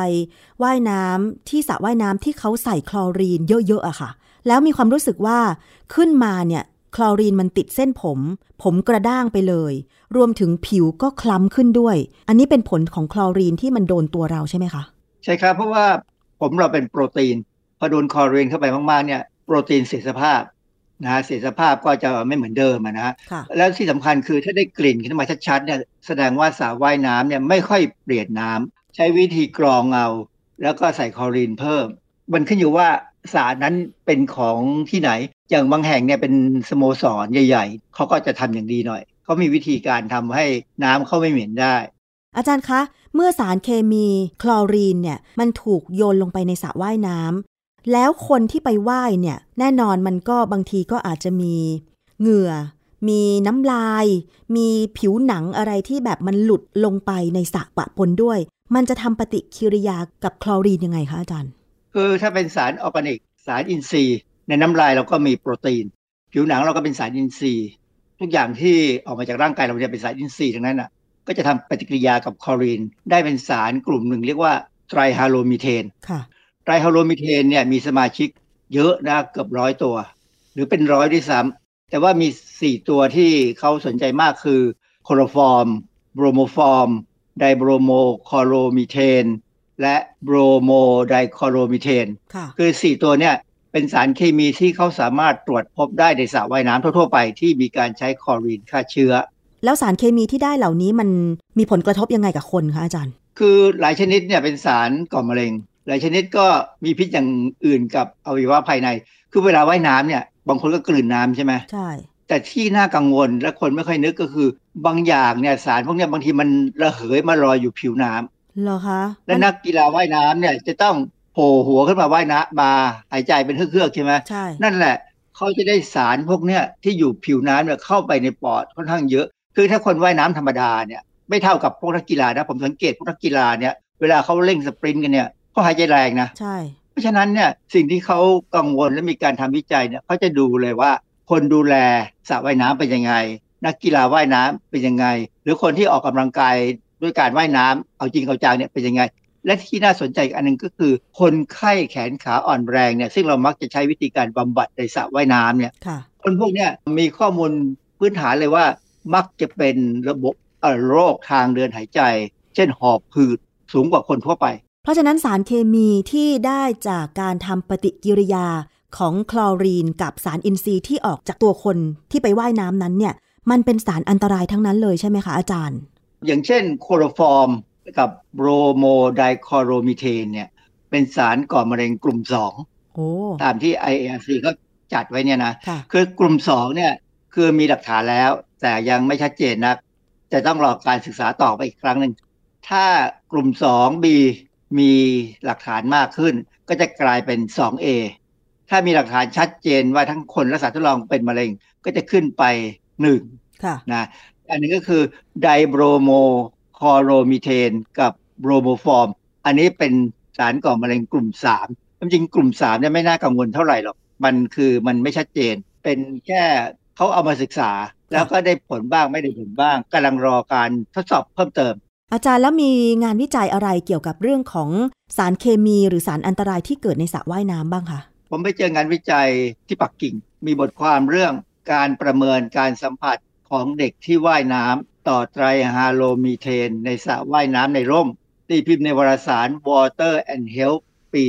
ว่ายน้ำที่สระว่ายน้ำที่เขาใส่คลอรีนเยอะๆอะค่ะแล้วมีความรู้สึกว่าขึ้นมาเนี่ยคลอรีนมันติดเส้นผมกระด้างไปเลยรวมถึงผิวก็คล้ำขึ้นด้วยอันนี้เป็นผลของคลอรีนที่มันโดนตัวเราใช่ไหมคะใช่ครับเพราะว่าผมเราเป็นโปรตีนพอโดนคลอรีนเข้าไปมากๆเนี่ยโปรตีนเสียสภาพนะฮะเสียสภาพก็จะไม่เหมือนเดิมนะฮะแล้วที่สำคัญคือถ้าได้กลิ่นขึ้นมาชัดๆเนี่ยแสดงว่าสระว่ายน้ำเนี่ยไม่ค่อยเปลี่ยนน้ำใช้วิธีกรองเอาแล้วก็ใส่คลอรีนเพิ่มมันขึ้นอยู่ว่าสระนั้นเป็นของที่ไหนอย่างบางแห่งเนี่ยเป็นสโมสรใหญ่ๆเขาก็จะทำอย่างดีหน่อยเขามีวิธีการทำให้น้ำเข้าไม่เหม็นได้อาจารย์คะเมื่อสารเคมีคลอรีนเนี่ยมันถูกโยนลงไปในสระว่ายน้ำแล้วคนที่ไปว่ายเนี่ยแน่นอนมันก็บางทีก็อาจจะมีเหงื่อมีน้ำลายมีผิวหนังอะไรที่แบบมันหลุดลงไปในสระปะปนด้วยมันจะทำปฏิกิริยากับคลอรีนยังไงคะอาจารย์คือถ้าเป็นสารออร์แกนิกสารอินทรีย์ในน้ำลายเราก็มีโปรตีนผิวหนังเราก็เป็นสารอินทรีย์ทุกอย่างที่ออกมาจากร่างกายเราเนี่ยเป็นสารอินทรีย์ทั้งนั้นน่ะก็จะทำปฏิกิริยากับคลอรีนได้เป็นสารกลุ่มหนึ่งเรียกว่าไตรฮาโลมีเทนไตรฮาโลมีเทนเนี่ยมีสมาชิกเยอะนะเกือบ100ตัวหรือเป็น100ด้วยซ้ำแต่ว่ามี4ตัวที่เขาสนใจมากคือโคลอฟอร์มโบรโมฟอร์มไดโบรโมคลอโรมีเทนและโบรโมไดคลอโรมีเทนคือ4ตัวเนี่ยเป็นสารเคมีที่เขาสามารถตรวจพบได้ในสระว่ายน้ำทั่วๆไปที่มีการใช้คลอรีนฆ่าเชื้อแล้วสารเคมีที่ได้เหล่านี้มันมีผลกระทบยังไงกับคนคะอาจารย์คือหลายชนิดเนี่ยเป็นสารก่อมะเร็งหลายชนิดก็มีพิษอย่างอื่นกับอวัยวะภายในคือเวลาว่ายน้ำเนี่ยบางคนก็กลืนน้ำใช่ไหมใช่แต่ที่น่ากังวลและคนไม่ค่อยนึกก็คือบางอย่างเนี่ยสารพวกนี้บางทีมันระเหยมาลอยอยู่ผิวน้ำเหรอคะและนักกีฬาว่ายน้ำเนี่ยจะต้องโผล่หัวขึ้นมาว่ายน้ำมาหายใจเป็นเฮือกๆใช่ไหมใช่นั่นแหละเขาจะได้สารพวกนี้ที่อยู่ผิวน้ำเนี่ยเข้าไปในปอดค่อนข้างเยอะคือถ้าคนว่ายน้ำธรรมดาเนี่ยไม่เท่ากับพวกนักกีฬานะผมสังเกตพวกนักกีฬาเนี่ยเวลาเขาเร่งสปรินต์กันเนี่ยเขาหายใจแรงนะใช่เพราะฉะนั้นเนี่ยสิ่งที่เขากังวลและมีการทำวิจัยเนี่ยเขาจะดูเลยว่าคนดูแลสระว่ายน้ำเป็นยังไงนักกีฬาว่ายน้ำเป็นยังไงหรือคนที่ออกกำลังกายด้วยการว่ายน้ำเอาจริงเอาจังเนี่ยเป็นยังไงและที่น่าสนใจอีกอันนึงก็คือคนไข้แขนขาอ่อนแรงเนี่ยซึ่งเรามักจะใช้วิธีการบำบัดในสระว่ายน้ำเนี่ยคนพวกนี้มีข้อมูลพื้นฐานเลยว่ามักจะเป็นระบบโรคทางเดินหายใจเช่นหอบหืดสูงกว่าคนทั่วไปเพราะฉะนั้นสารเคมีที่ได้จากการทำปฏิกิริยาของคลอรีนกับสารอินทรีย์ที่ออกจากตัวคนที่ไปว่ายน้ำนั้นเนี่ยมันเป็นสารอันตรายทั้งนั้นเลยใช่ไหมคะอาจารย์อย่างเช่นโคลอฟอร์มกับโบรโมไดคลอโรมีเทนเนี่ยเป็นสารก่อมะเร็งกลุ่ม2 ตามที่ IARC เขาจัดไว้เนี่ยนะคือกลุ่ม2เนี่ยคือมีหลักฐานแล้วแต่ยังไม่ชัดเจนนักจะต้องรอการศึกษาต่อไปอีกครั้งหนึ่งถ้ากลุ่ม 2B มีหลักฐานมากขึ้นก็จะกลายเป็น 2A ถ้ามีหลักฐานชัดเจนว่าทั้งคนและสัตว์ทดลองเป็นมะเร็งก็จะขึ้นไป1นะอันนี้ก็คือไดโบรโมคลอโรมีเทนกับโบรโมฟอร์มอันนี้เป็นสารก่อมะเร็งกลุ่ม3จริงๆกลุ่ม3เนี่ยไม่น่ากังวลเท่าไหร่หรอกมันไม่ชัดเจนเป็นแค่เขาเอามาศึกษาแล้วก็ได้ผลบ้างไม่ได้ผลบ้างกำลังรอการทดสอบเพิ่มเติมอาจารย์แล้วมีงานวิจัยอะไรเกี่ยวกับเรื่องของสารเคมีหรือสารอันตรายที่เกิดในสระว่ายน้ำบ้างคะผมไปเจองานวิจัยที่ปักกิ่งมีบทความเรื่องการประเมินการสัมผัสของเด็กที่ว่ายน้ำต่อไตรฮาโลมีเทนในสระว่ายน้ำในร่มตีพิมพ์ในวารสาร Water and Health ปี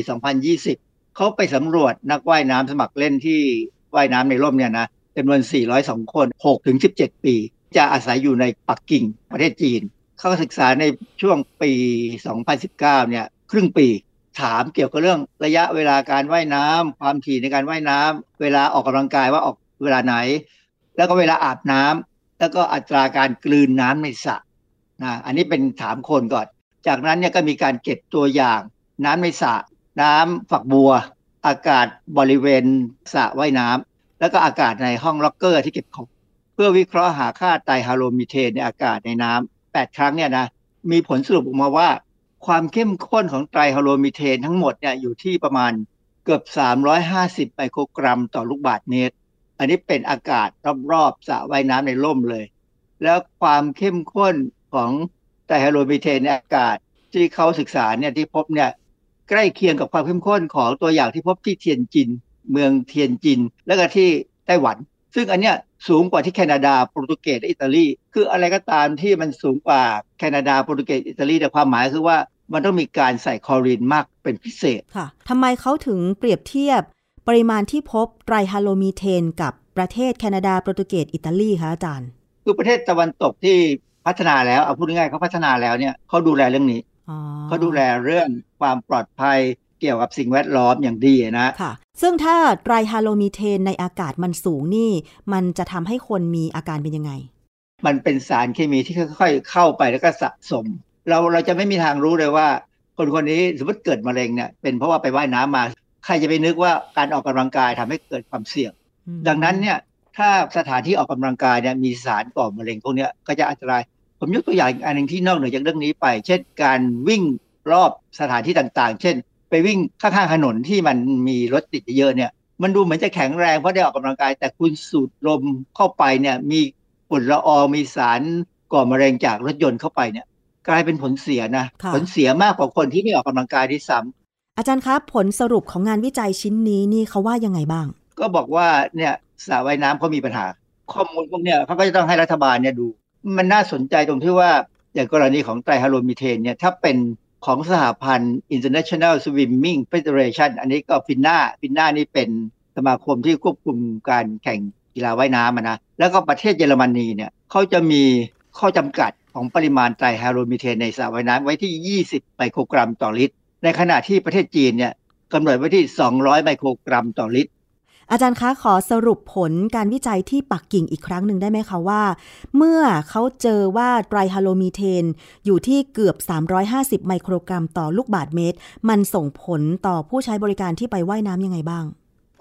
2020 เขาไปสำรวจนักว่ายน้ำสมัครเล่นที่ว่ายน้ำในร่มเนี่ยนะจำนวน402 คน 6-17 ปีจะอาศัยอยู่ในปักกิ่งประเทศจีนเขาศึกษาในช่วงปี 2019 เนี่ยครึ่งปีถามเกี่ยวกับเรื่องระยะเวลาการว่ายน้ำความถี่ในการว่ายน้ำเวลาออกกำลังกายว่าออกเวลาไหนแล้วก็เวลาอาบน้ำแล้วก็อัตราการกลืนน้ำในสระนะอันนี้เป็นถามคนก่อนจากนั้นเนี่ยก็มีการเก็บตัวอย่างน้ำในสระน้ำฝักบัวอากาศบริเวณสระว่ายน้ำแล้วก็อากาศในห้องล็อกเกอร์ที่เก็บของเพื่อวิเคราะห์หาค่าไตรฮาโลมีเทนในอากาศในน้ำ8 ครั้งเนี่ยนะมีผลสรุปออกมาว่าความเข้มข้นของไตรฮาโลมีเทนทั้งหมดเนี่ยอยู่ที่ประมาณเกือบ350ไมโครกรัมต่อลูกบาศก์เมตรอันนี้เป็นอากาศรอบๆสระว่ายน้ำในร่มเลยแล้วความเข้มข้นของไตรฮาโลมีเทนในอากาศที่เขาศึกษาเนี่ยที่พบเนี่ยใกล้เคียงกับความเข้มข้นของตัวอย่างที่พบที่เทียนจินเมืองเทียนจินและก็ที่ไต้หวันซึ่งอันเนี้ยสูงกว่าที่แคนาดาโปรตุเกสและอิตาลีคืออะไรก็ตามที่มันสูงกว่าแคนาดาโปรตุเกสอิตาลีแต่ความหมายคือว่ามันต้องมีการใส่คลอรีนมากเป็นพิเศษค่ะทำไมเขาถึงเปรียบเทียบปริมาณที่พบไตรฮาโลมีเทนกับประเทศแคนาดาโปรตุเกสอิตาลีคะอาจารย์คือประเทศตะวันตกที่พัฒนาแล้วเอาพูดง่ายๆเขาพัฒนาแล้วเนี่ยเขาดูแลเรื่องนี้เขาดูแลเรื่องความปลอดภัยเกี่ยวกับสิ่งแวดล้อมอย่างดีนะค่ะซึ่งถ้าไตรฮาโลมีเทนในอากาศมันสูงนี่มันจะทำให้คนมีอาการเป็นยังไงมันเป็นสารเคมีที่ค่อยๆเข้าไปแล้วก็สะสมเราจะไม่มีทางรู้เลยว่าคนนี้สมมติเกิดมะเร็งเนี่ยเป็นเพราะว่าไปว่ายน้ำมาใครจะไปนึกว่าการออกกำลังกายทำให้เกิดความเสี่ยงดังนั้นเนี่ยถ้าสถานที่ออกกำลังกายเนี่ยมีสารก่อมะเร็งพวกนี้ก็จะอันตรายผมยกตัวอย่างอันนึงที่นอกเหนือจากเรื่องนี้ไปเช่นการวิ่งรอบสถานที่ต่างๆเช่นไปวิ่งข้างๆถนนที่มันมีรถติดเยอะเนี่ยมันดูเหมือนจะแข็งแรงเพราะได้ออกกำลังกายแต่คุณสูดลมเข้าไปเนี่ยมีฝุ่นละอองมีสารก่อมะเร็งจากรถยนต์เข้าไปเนี่ยกลายเป็นผลเสียนะผลเสียมากกว่าคนที่ไม่ออกกำลังกายด้วยซ้ำอาจารย์ครับผลสรุปของงานวิจัยชิ้นนี้นี่เขาว่ายังไงบ้างก็บอกว่าเนี่ยสระว่ายน้ำเขามีปัญหาข้อมูลพวกเนี้ยเขาก็จะต้องให้รัฐบาลเนี่ยดูมันน่าสนใจตรงที่ว่าอย่างกรณีของไตรฮาโลมีเทนเนี่ยถ้าเป็นของสหพันธ์ International Swimming Federation อันนี้ก็ FINA นี่เป็นสมาคมที่ควบคุมการแข่งกีฬาว่ายน้ำนะแล้วก็ประเทศเยอรมนีเนี่ยเขาจะมีข้อจำกัดของปริมาณไตรฮาโลมีเทนในสระว่ายน้ำไว้ที่20ไมโครกรัมต่อลิตรในขณะที่ประเทศจีนเนี่ยกำหนดไว้ที่200ไมโครกรัมต่อลิตรอาจารย์คะขอสรุปผลการวิจัยที่ปักกิ่งอีกครั้งหนึ่งได้ไหมคะว่าเมื่อเขาเจอว่าไตรฮาโลมีเทนอยู่ที่เกือบ350ไมโครกรัมต่อลูกบาศก์เมตรมันส่งผลต่อผู้ใช้บริการที่ไปว่ายน้ำยังไงบ้าง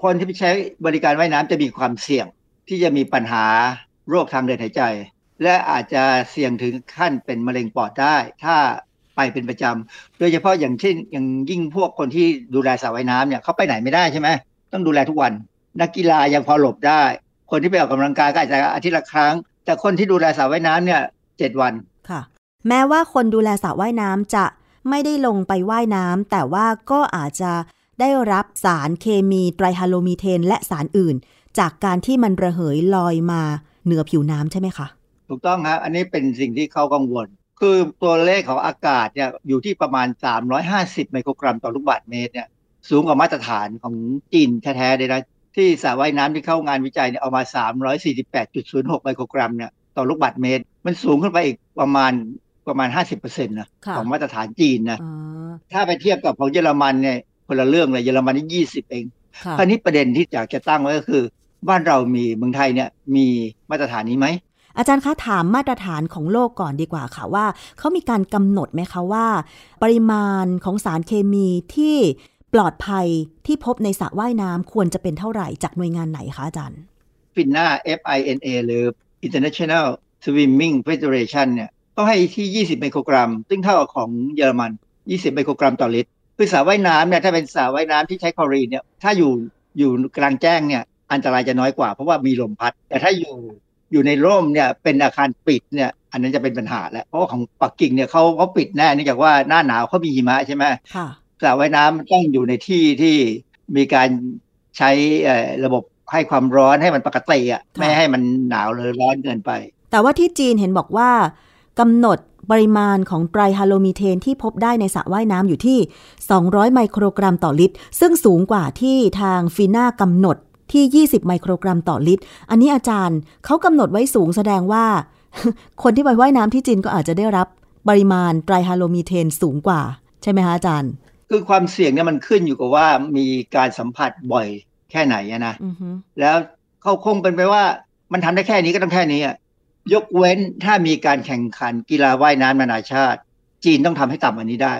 คนที่ไปใช้บริการว่ายน้ำจะมีความเสี่ยงที่จะมีปัญหาโรคทางเดินหายใจและอาจจะเสี่ยงถึงขั้นเป็นมะเร็งปอดได้ถ้าไปเป็นประจำโดยเฉพาะอย่างเช่นอย่างยิ่งพวกคนที่ดูแลสระว่ายน้ำเนี่ยเขาไปไหนไม่ได้ใช่ไหมต้องดูแลทุกวันนักกีฬายังพอหลบได้คนที่ไปออกกำลังกายก็อาจจะอาทิตย์ละครั้งแต่คนที่ดูแลสระว่ายน้ำเนี่ย7วันค่ะแม้ว่าคนดูแลสระว่ายน้ำจะไม่ได้ลงไปว่ายน้ำแต่ว่าก็อาจจะได้รับสารเคมีไตรฮาโลมีเทนและสารอื่นจากการที่มันระเหยลอยมาเหนือผิวน้ำใช่ไหมคะถูกต้องครับอันนี้เป็นสิ่งที่เขากังวลคือตัวเลขของอากาศเนี่ยอยู่ที่ประมาณ350ไมโครกรัมต่อลูกบาศก์เมตรเนี่ยสูงกว่ามาตรฐานของจีนแท้ๆเลยนะที่สระว่ายน้ำที่เข้างานวิจัยเนี่ยเอามา 348.06 ไมโครกรัมเนี่ยต่อลูกบาศก์เมตรมันสูงขึ้นไปอีกประมาณ 50% นะของมาตรฐานจีนนะถ้าไปเทียบกับของเยอรมันเนี่ยคนละเรื่องเลยเยอรมันนี่20เองคราวนี้ประเด็นที่อยากจะตั้งไว้ก็คือบ้านเรามีเมืองไทยเนี่ยมีมาตรฐานนี้ไหมอาจารย์คะถามมาตรฐานของโลกก่อนดีกว่าค่ะว่าเขามีการกำหนดไหมคะว่าปริมาณของสารเคมีที่ ปลอดภัยที่พบในสระว่ายน้ำควรจะเป็นเท่าไหร่จากหน่วยงานไหนคะอาจารย์ FINA FINA หรือ International Swimming Federation เนี่ยต้องให้ที่20ไมโครกรัมซึ่งเท่ากับของเยอรมัน20ไมโครกรัมต่อลิตรคือสระว่ายน้ำเนี่ยถ้าเป็นสระว่ายน้ำที่ใช้คลอรีนเนี่ยถ้าอยู่กลางแจ้งเนี่ยอันตรายจะน้อยกว่าเพราะว่ามีลมพัดแต่ถ้าอยู่ในร่มเนี่ยเป็นอาคารปิดเนี่ยอันนั้นจะเป็นปัญหาแล้วเพราะของปักกิ่งเนี่ยเขาปิดแน่เนื่องจากว่าหน้าหนาวเขามีหิมะใช่ไหมสระว่ายน้ำต้องอยู่ในที่ที่มีการใช้ระบบให้ความร้อนให้มันปกติอ่ะไม่ให้มันหนาวหรือร้อนเกินไปแต่ว่าที่จีนเห็นบอกว่ากำหนดปริมาณของไตรฮาโลมีเทนที่พบได้ในสระว่ายน้ำอยู่ที่200ไมโครกรัมต่อลิตรซึ่งสูงกว่าที่ทางฟีน่ากำหนดที่20ไมโครกรัมต่อลิตรอันนี้อาจารย์เขากำหนดไว้สูงแสดงว่าคนที่ไปว่ายน้ำที่จีนก็อาจจะได้รับปริมาณไตรฮาโลมีเทนสูงกว่าใช่ไหมคะอาจารย์คือความเสี่ยงเนี่ยมันขึ้นอยู่กับว่ามีการสัมผัสบ่อยแค่ไหนนะแล้วเขาคงเป็นไปว่ามันทำได้แค่นี้ก็ต้องแค่นี้ยกเว้นถ้ามีการแข่งขันกีฬาว่ายน้ำนานาชาติจีนต้องทำให้ต่ำกว่านี้ได้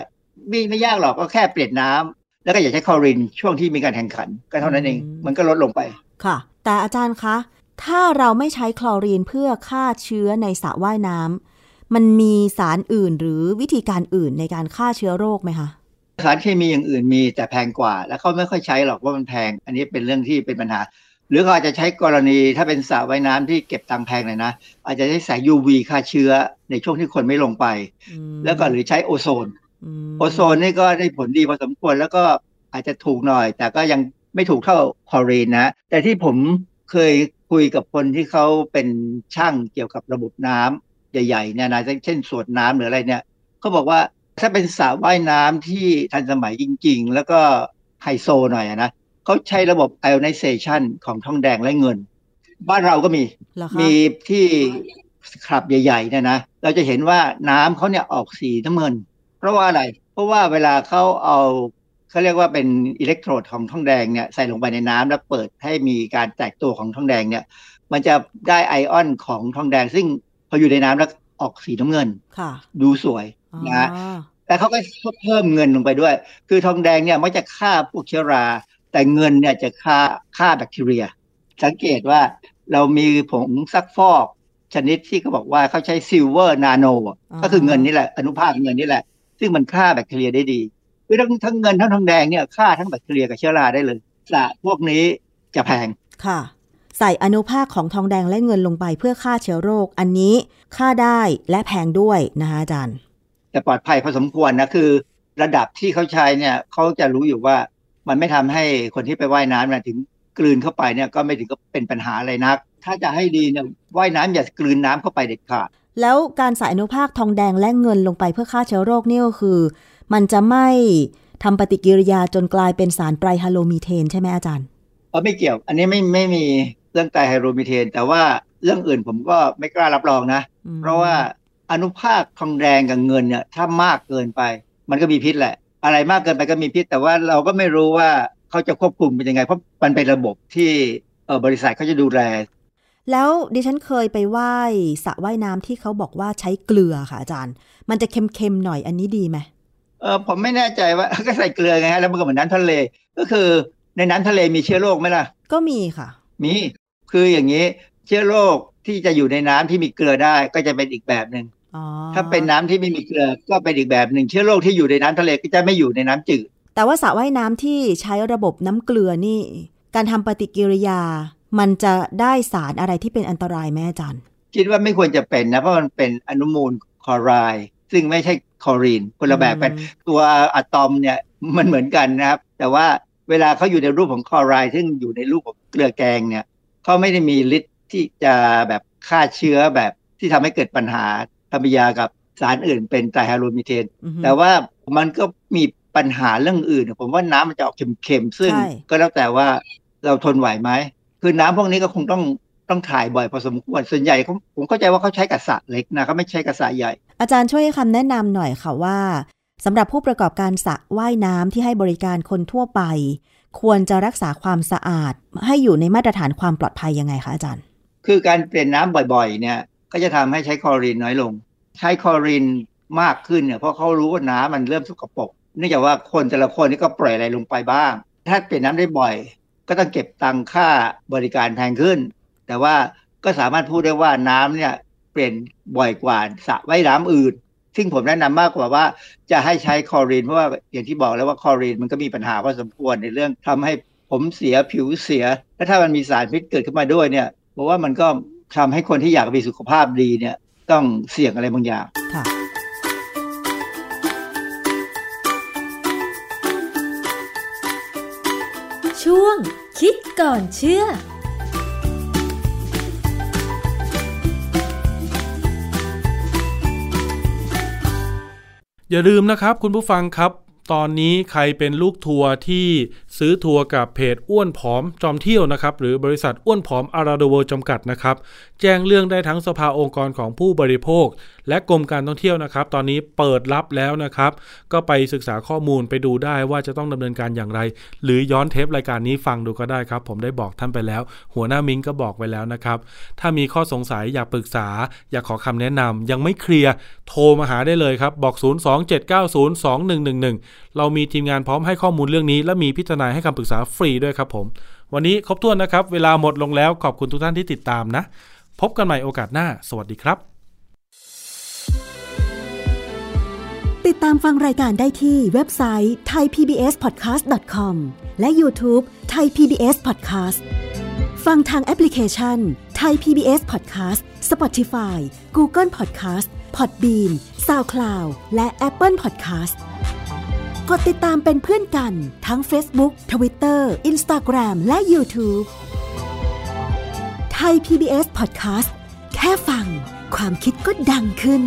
ไม่ยากหรอกก็แค่เปลี่ยนน้ำแล้วก็อย่าใช้คลอรีนช่วงที่มีการแข่งขันก็เท่านั้นเองมันก็ลดลงไปค่ะแต่อาจารย์คะถ้าเราไม่ใช้คลอรีนเพื่อฆ่าเชื้อในสระว่ายน้ำมันมีสารอื่นหรือวิธีการอื่นในการฆ่าเชื้อโรคไหมคะสารเคมีอย่างอื่นมีแต่แพงกว่าแล้วเขาไม่ค่อยใช้หรอกว่ามันแพงอันนี้เป็นเรื่องที่เป็นปัญหาหรือเขาอาจจะใช้กรณีถ้าเป็นสระว่ายน้ำที่เก็บตังค์แพงเลยนะอาจจะใช้แสง UV ฆ่าเชื้อในช่วงที่คนไม่ลงไปแล้วก็หรือใช้โอโซนนี่ก็ได้ผลดีพอสมควรแล้วก็อาจจะถูกหน่อยแต่ก็ยังไม่ถูกเท่าคลอรีนนะแต่ที่ผมเคยคุยกับคนที่เขาเป็นช่างเกี่ยวกับระบบน้ำใหญ่ๆเนี่ยนะเช่นสวนน้ำหรืออะไรเนี่ยเขาบอกว่าถ้าเป็นสระว่ายน้ำที่ทันสมัยจริงๆแล้วก็ไฮโซหน่อยนะเขาใช้ระบบ Ionization ของทองแดงและเงินบ้านเราก็มีที่คลับใหญ่ๆเนี่ยนะเราจะเห็นว่าน้ำเขาเนี่ยออกสีน้ำเงินเพราะว่าอะไรเพราะว่าเวลาเขาเรียกว่าเป็นอิเล็กโทรดของทองแดงเนี่ยใส่ลงไปในน้ำแล้วเปิดให้มีการแตกตัวของทองแดงเนี่ยมันจะได้ไอออนของทองแดงซึ่งพออยู่ในน้ำแล้วออกสีน้ำเงินดูสวยนะแต่เขาก็เพิ่มเงินลงไปด้วยคือทองแดงเนี่ยมันจะฆ่าพวกเชื้อราแต่เงินเนี่ยจะฆ่าแบคทีเรียสังเกตว่าเรามีผงซักฟอกชนิดที่เขาบอกว่าเขาใช้ซิลเวอร์นาโนก็คือเงินนี่แหละอนุภาคเงินนี่แหละซึ่งมันฆ่าแบคทีเรียได้ดีคือทั้งเงินทั้งทองแดงเนี่ยฆ่าทั้งแบคทีเรียกับเชื้อราได้เลยสระพวกนี้จะแพงค่ะใส่อนุภาคของทองแดงและเงินลงไปเพื่อฆ่าเชื้อโรคอันนี้ฆ่าได้และแพงด้วยนะคะอาจารย์แต่ปลอดภัยพอสมควรนะคือระดับที่เขาใช้เนี่ยเขาจะรู้อยู่ว่ามันไม่ทำให้คนที่ไปว่ายน้ำถึงกลืนเข้าไปเนี่ยก็ไม่ถึงกับเป็นปัญหาอะไรนักถ้าจะให้ดีเนี่ยว่ายน้ำอย่ากลืนน้ำเข้าไปเด็ดขาดแล้วการใส่อนุภาคทองแดงและเงินลงไปเพื่อฆ่าเชื้อโรคนี่ก็คือมันจะไม่ทำปฏิกิริยาจนกลายเป็นสารไตรฮาโลมีเทนใช่ไหมอาจารย์ไม่เกี่ยวอันนี้ไม่มีเรื่องไตรฮาโลมีเทนแต่ว่าเรื่องอื่นผมก็ไม่กล้ารับรองนะเพราะว่าอนุภาคทองแดงกับเงินเนี่ยถ้ามากเกินไปมันก็มีพิษแหละอะไรมากเกินไปก็มีพิษแต่ว่าเราก็ไม่รู้ว่าเขาจะควบคุมเป็นยังไงเพราะมันเป็นระบบที่บริษัทเขาจะดูแลแล้วดิฉันเคยไปว่ายสระว่ายน้ำที่เขาบอกว่าใช้เกลือค่ะอาจารย์มันจะเค็มๆหน่อยอันนี้ดีไหมผมไม่แน่ใจว่าก็ใส่เกลือไงฮะแล้วมันก็เหมือนน้ำทะเลก็คือในน้ำทะเลมีเชื้อโรคไหมล่ะก็มีค่ะมีคืออย่างนี้เชื้อโรคที่จะอยู่ในน้ำที่มีเกลือได้ก็จะเป็นอีกแบบนึงถ้าเป็นน้ำที่ไม่มีเกลือก็เป็นอีกแบบนึงเชื้อโรคที่อยู่ในน้ำทะเลก็จะไม่อยู่ในน้ำจืดแต่ว่าสระว่ายน้ำที่ใช้ระบบน้ำเกลือนี่การทำปฏิกิริยามันจะได้สารอะไรที่เป็นอันตรายไหมอาจารย์คิดว่าไม่ควรจะเป็นนะเพราะมันเป็นอนุมูลคลอไรด์ซึ่งไม่ใช่คลอรีนคนละแบบกันตัวอะตอมเนี่ยมันเหมือนกันนะครับแต่ว่าเวลาเขาอยู่ในรูปของคลอไรด์ซึ่งอยู่ในรูปของเกลือแกงเนี่ยเขาไม่ได้มีฤทธิ์ที่จะแบบฆ่าเชื้อแบบที่ทำให้เกิดปัญหาทางวิทยากับสารอื่นเป็นไตรฮาโลมีเทนแต่ว่ามันก็มีปัญหาเรื่องอื่นผมว่าน้ำมันจะออกเค็มๆซึ่งก็แล้วแต่ว่าเราทนไหวไหมคือน้ำพวกนี้ก็คงต้องถ่ายบ่อยพอสมควรส่วนใหญ่ผมเข้าใจว่าเขาใช้กระสะเล็กนะเขาไม่ใช้กระสะใหญ่อาจารย์ช่วยให้คำแนะนำหน่อยค่ะว่าสำหรับผู้ประกอบการสระว่ายน้ำที่ให้บริการคนทั่วไปควรจะรักษาความสะอาดให้อยู่ในมาตรฐานความปลอดภัยยังไงคะอาจารย์คือการเปลี่ยนน้ำบ่อยๆเนี่ยก็จะทำให้ใช้คลอรีนน้อยลงใช้คลอรีนมากขึ้นเนี่ยเพราะเขารู้ว่าน้ำมันเริ่มสกปรก เนื่องจากว่าคนแต่ละคนนี่ก็ปล่อยอะไรลงไปบ้างถ้าเปลี่ยนน้ำได้บ่อยก็ต้องเก็บตังค่าบริการแพงขึ้นแต่ว่าก็สามารถพูดได้ว่าน้ำเนี่ยเปลี่ยนบ่อยกว่าสระว่ายน้ำอื่นซึ่งผมแนะนำมากกว่าว่าจะให้ใช้คลอรีนเพราะว่าอย่างที่บอกแล้วว่าคลอรีนมันก็มีปัญหาพอสมควรในเรื่องทำให้ผมเสียผิวเสียและถ้ามันมีสารพิษเกิดขึ้นมาด้วยเนี่ยบอกว่ามันก็ทำให้คนที่อยากมีสุขภาพดีเนี่ยต้องเสี่ยงอะไรบางอย่างช่วงคิดก่อนเชื่ออย่าลืมนะครับคุณผู้ฟังครับตอนนี้ใครเป็นลูกทัวร์ที่ซื้อทัวร์กับเพจอ้วนผอมจอมเที่ยวนะครับหรือบริษัทอ้วนผอมอาราโดเวิลด์จำกัดนะครับแจ้งเรื่องได้ทั้งสภาองค์กรของผู้บริโภคและกรมการท่องเที่ยวนะครับตอนนี้เปิดรับแล้วนะครับก็ไปศึกษาข้อมูลไปดูได้ว่าจะต้องดำเนินการอย่างไรหรือย้อนเทปรายการนี้ฟังดูก็ได้ครับผมได้บอกท่านไปแล้วหัวหน้ามิ้งก็บอกไว้แล้วนะครับถ้ามีข้อสงสัยอยากปรึกษาอยากขอคำแนะนำยังไม่เคลียร์โทรมาหาได้เลยครับบอก027902111เรามีทีมงานพร้อมให้ข้อมูลเรื่องนี้และมีพี่ทนายให้คำปรึกษาฟรีด้วยครับผมวันนี้ครบถ้วนนะครับเวลาหมดลงแล้วขอบคุณทุกท่านที่ติดตามนะพบกันใหม่โอกาสหน้าสวัสดีครับติดตามฟังรายการได้ที่เว็บไซต์ thaipbspodcast.com และ YouTube Thai PBS Podcast ฟังทางแอปพลิเคชัน Thai PBS Podcast Spotify Google Podcast Podbean SoundCloud และ Apple Podcastกดติดตามเป็นเพื่อนกันทั้ง Facebook, Twitter, Instagram และ YouTube ไทย PBS Podcast แค่ฟังความคิดก็ดังขึ้น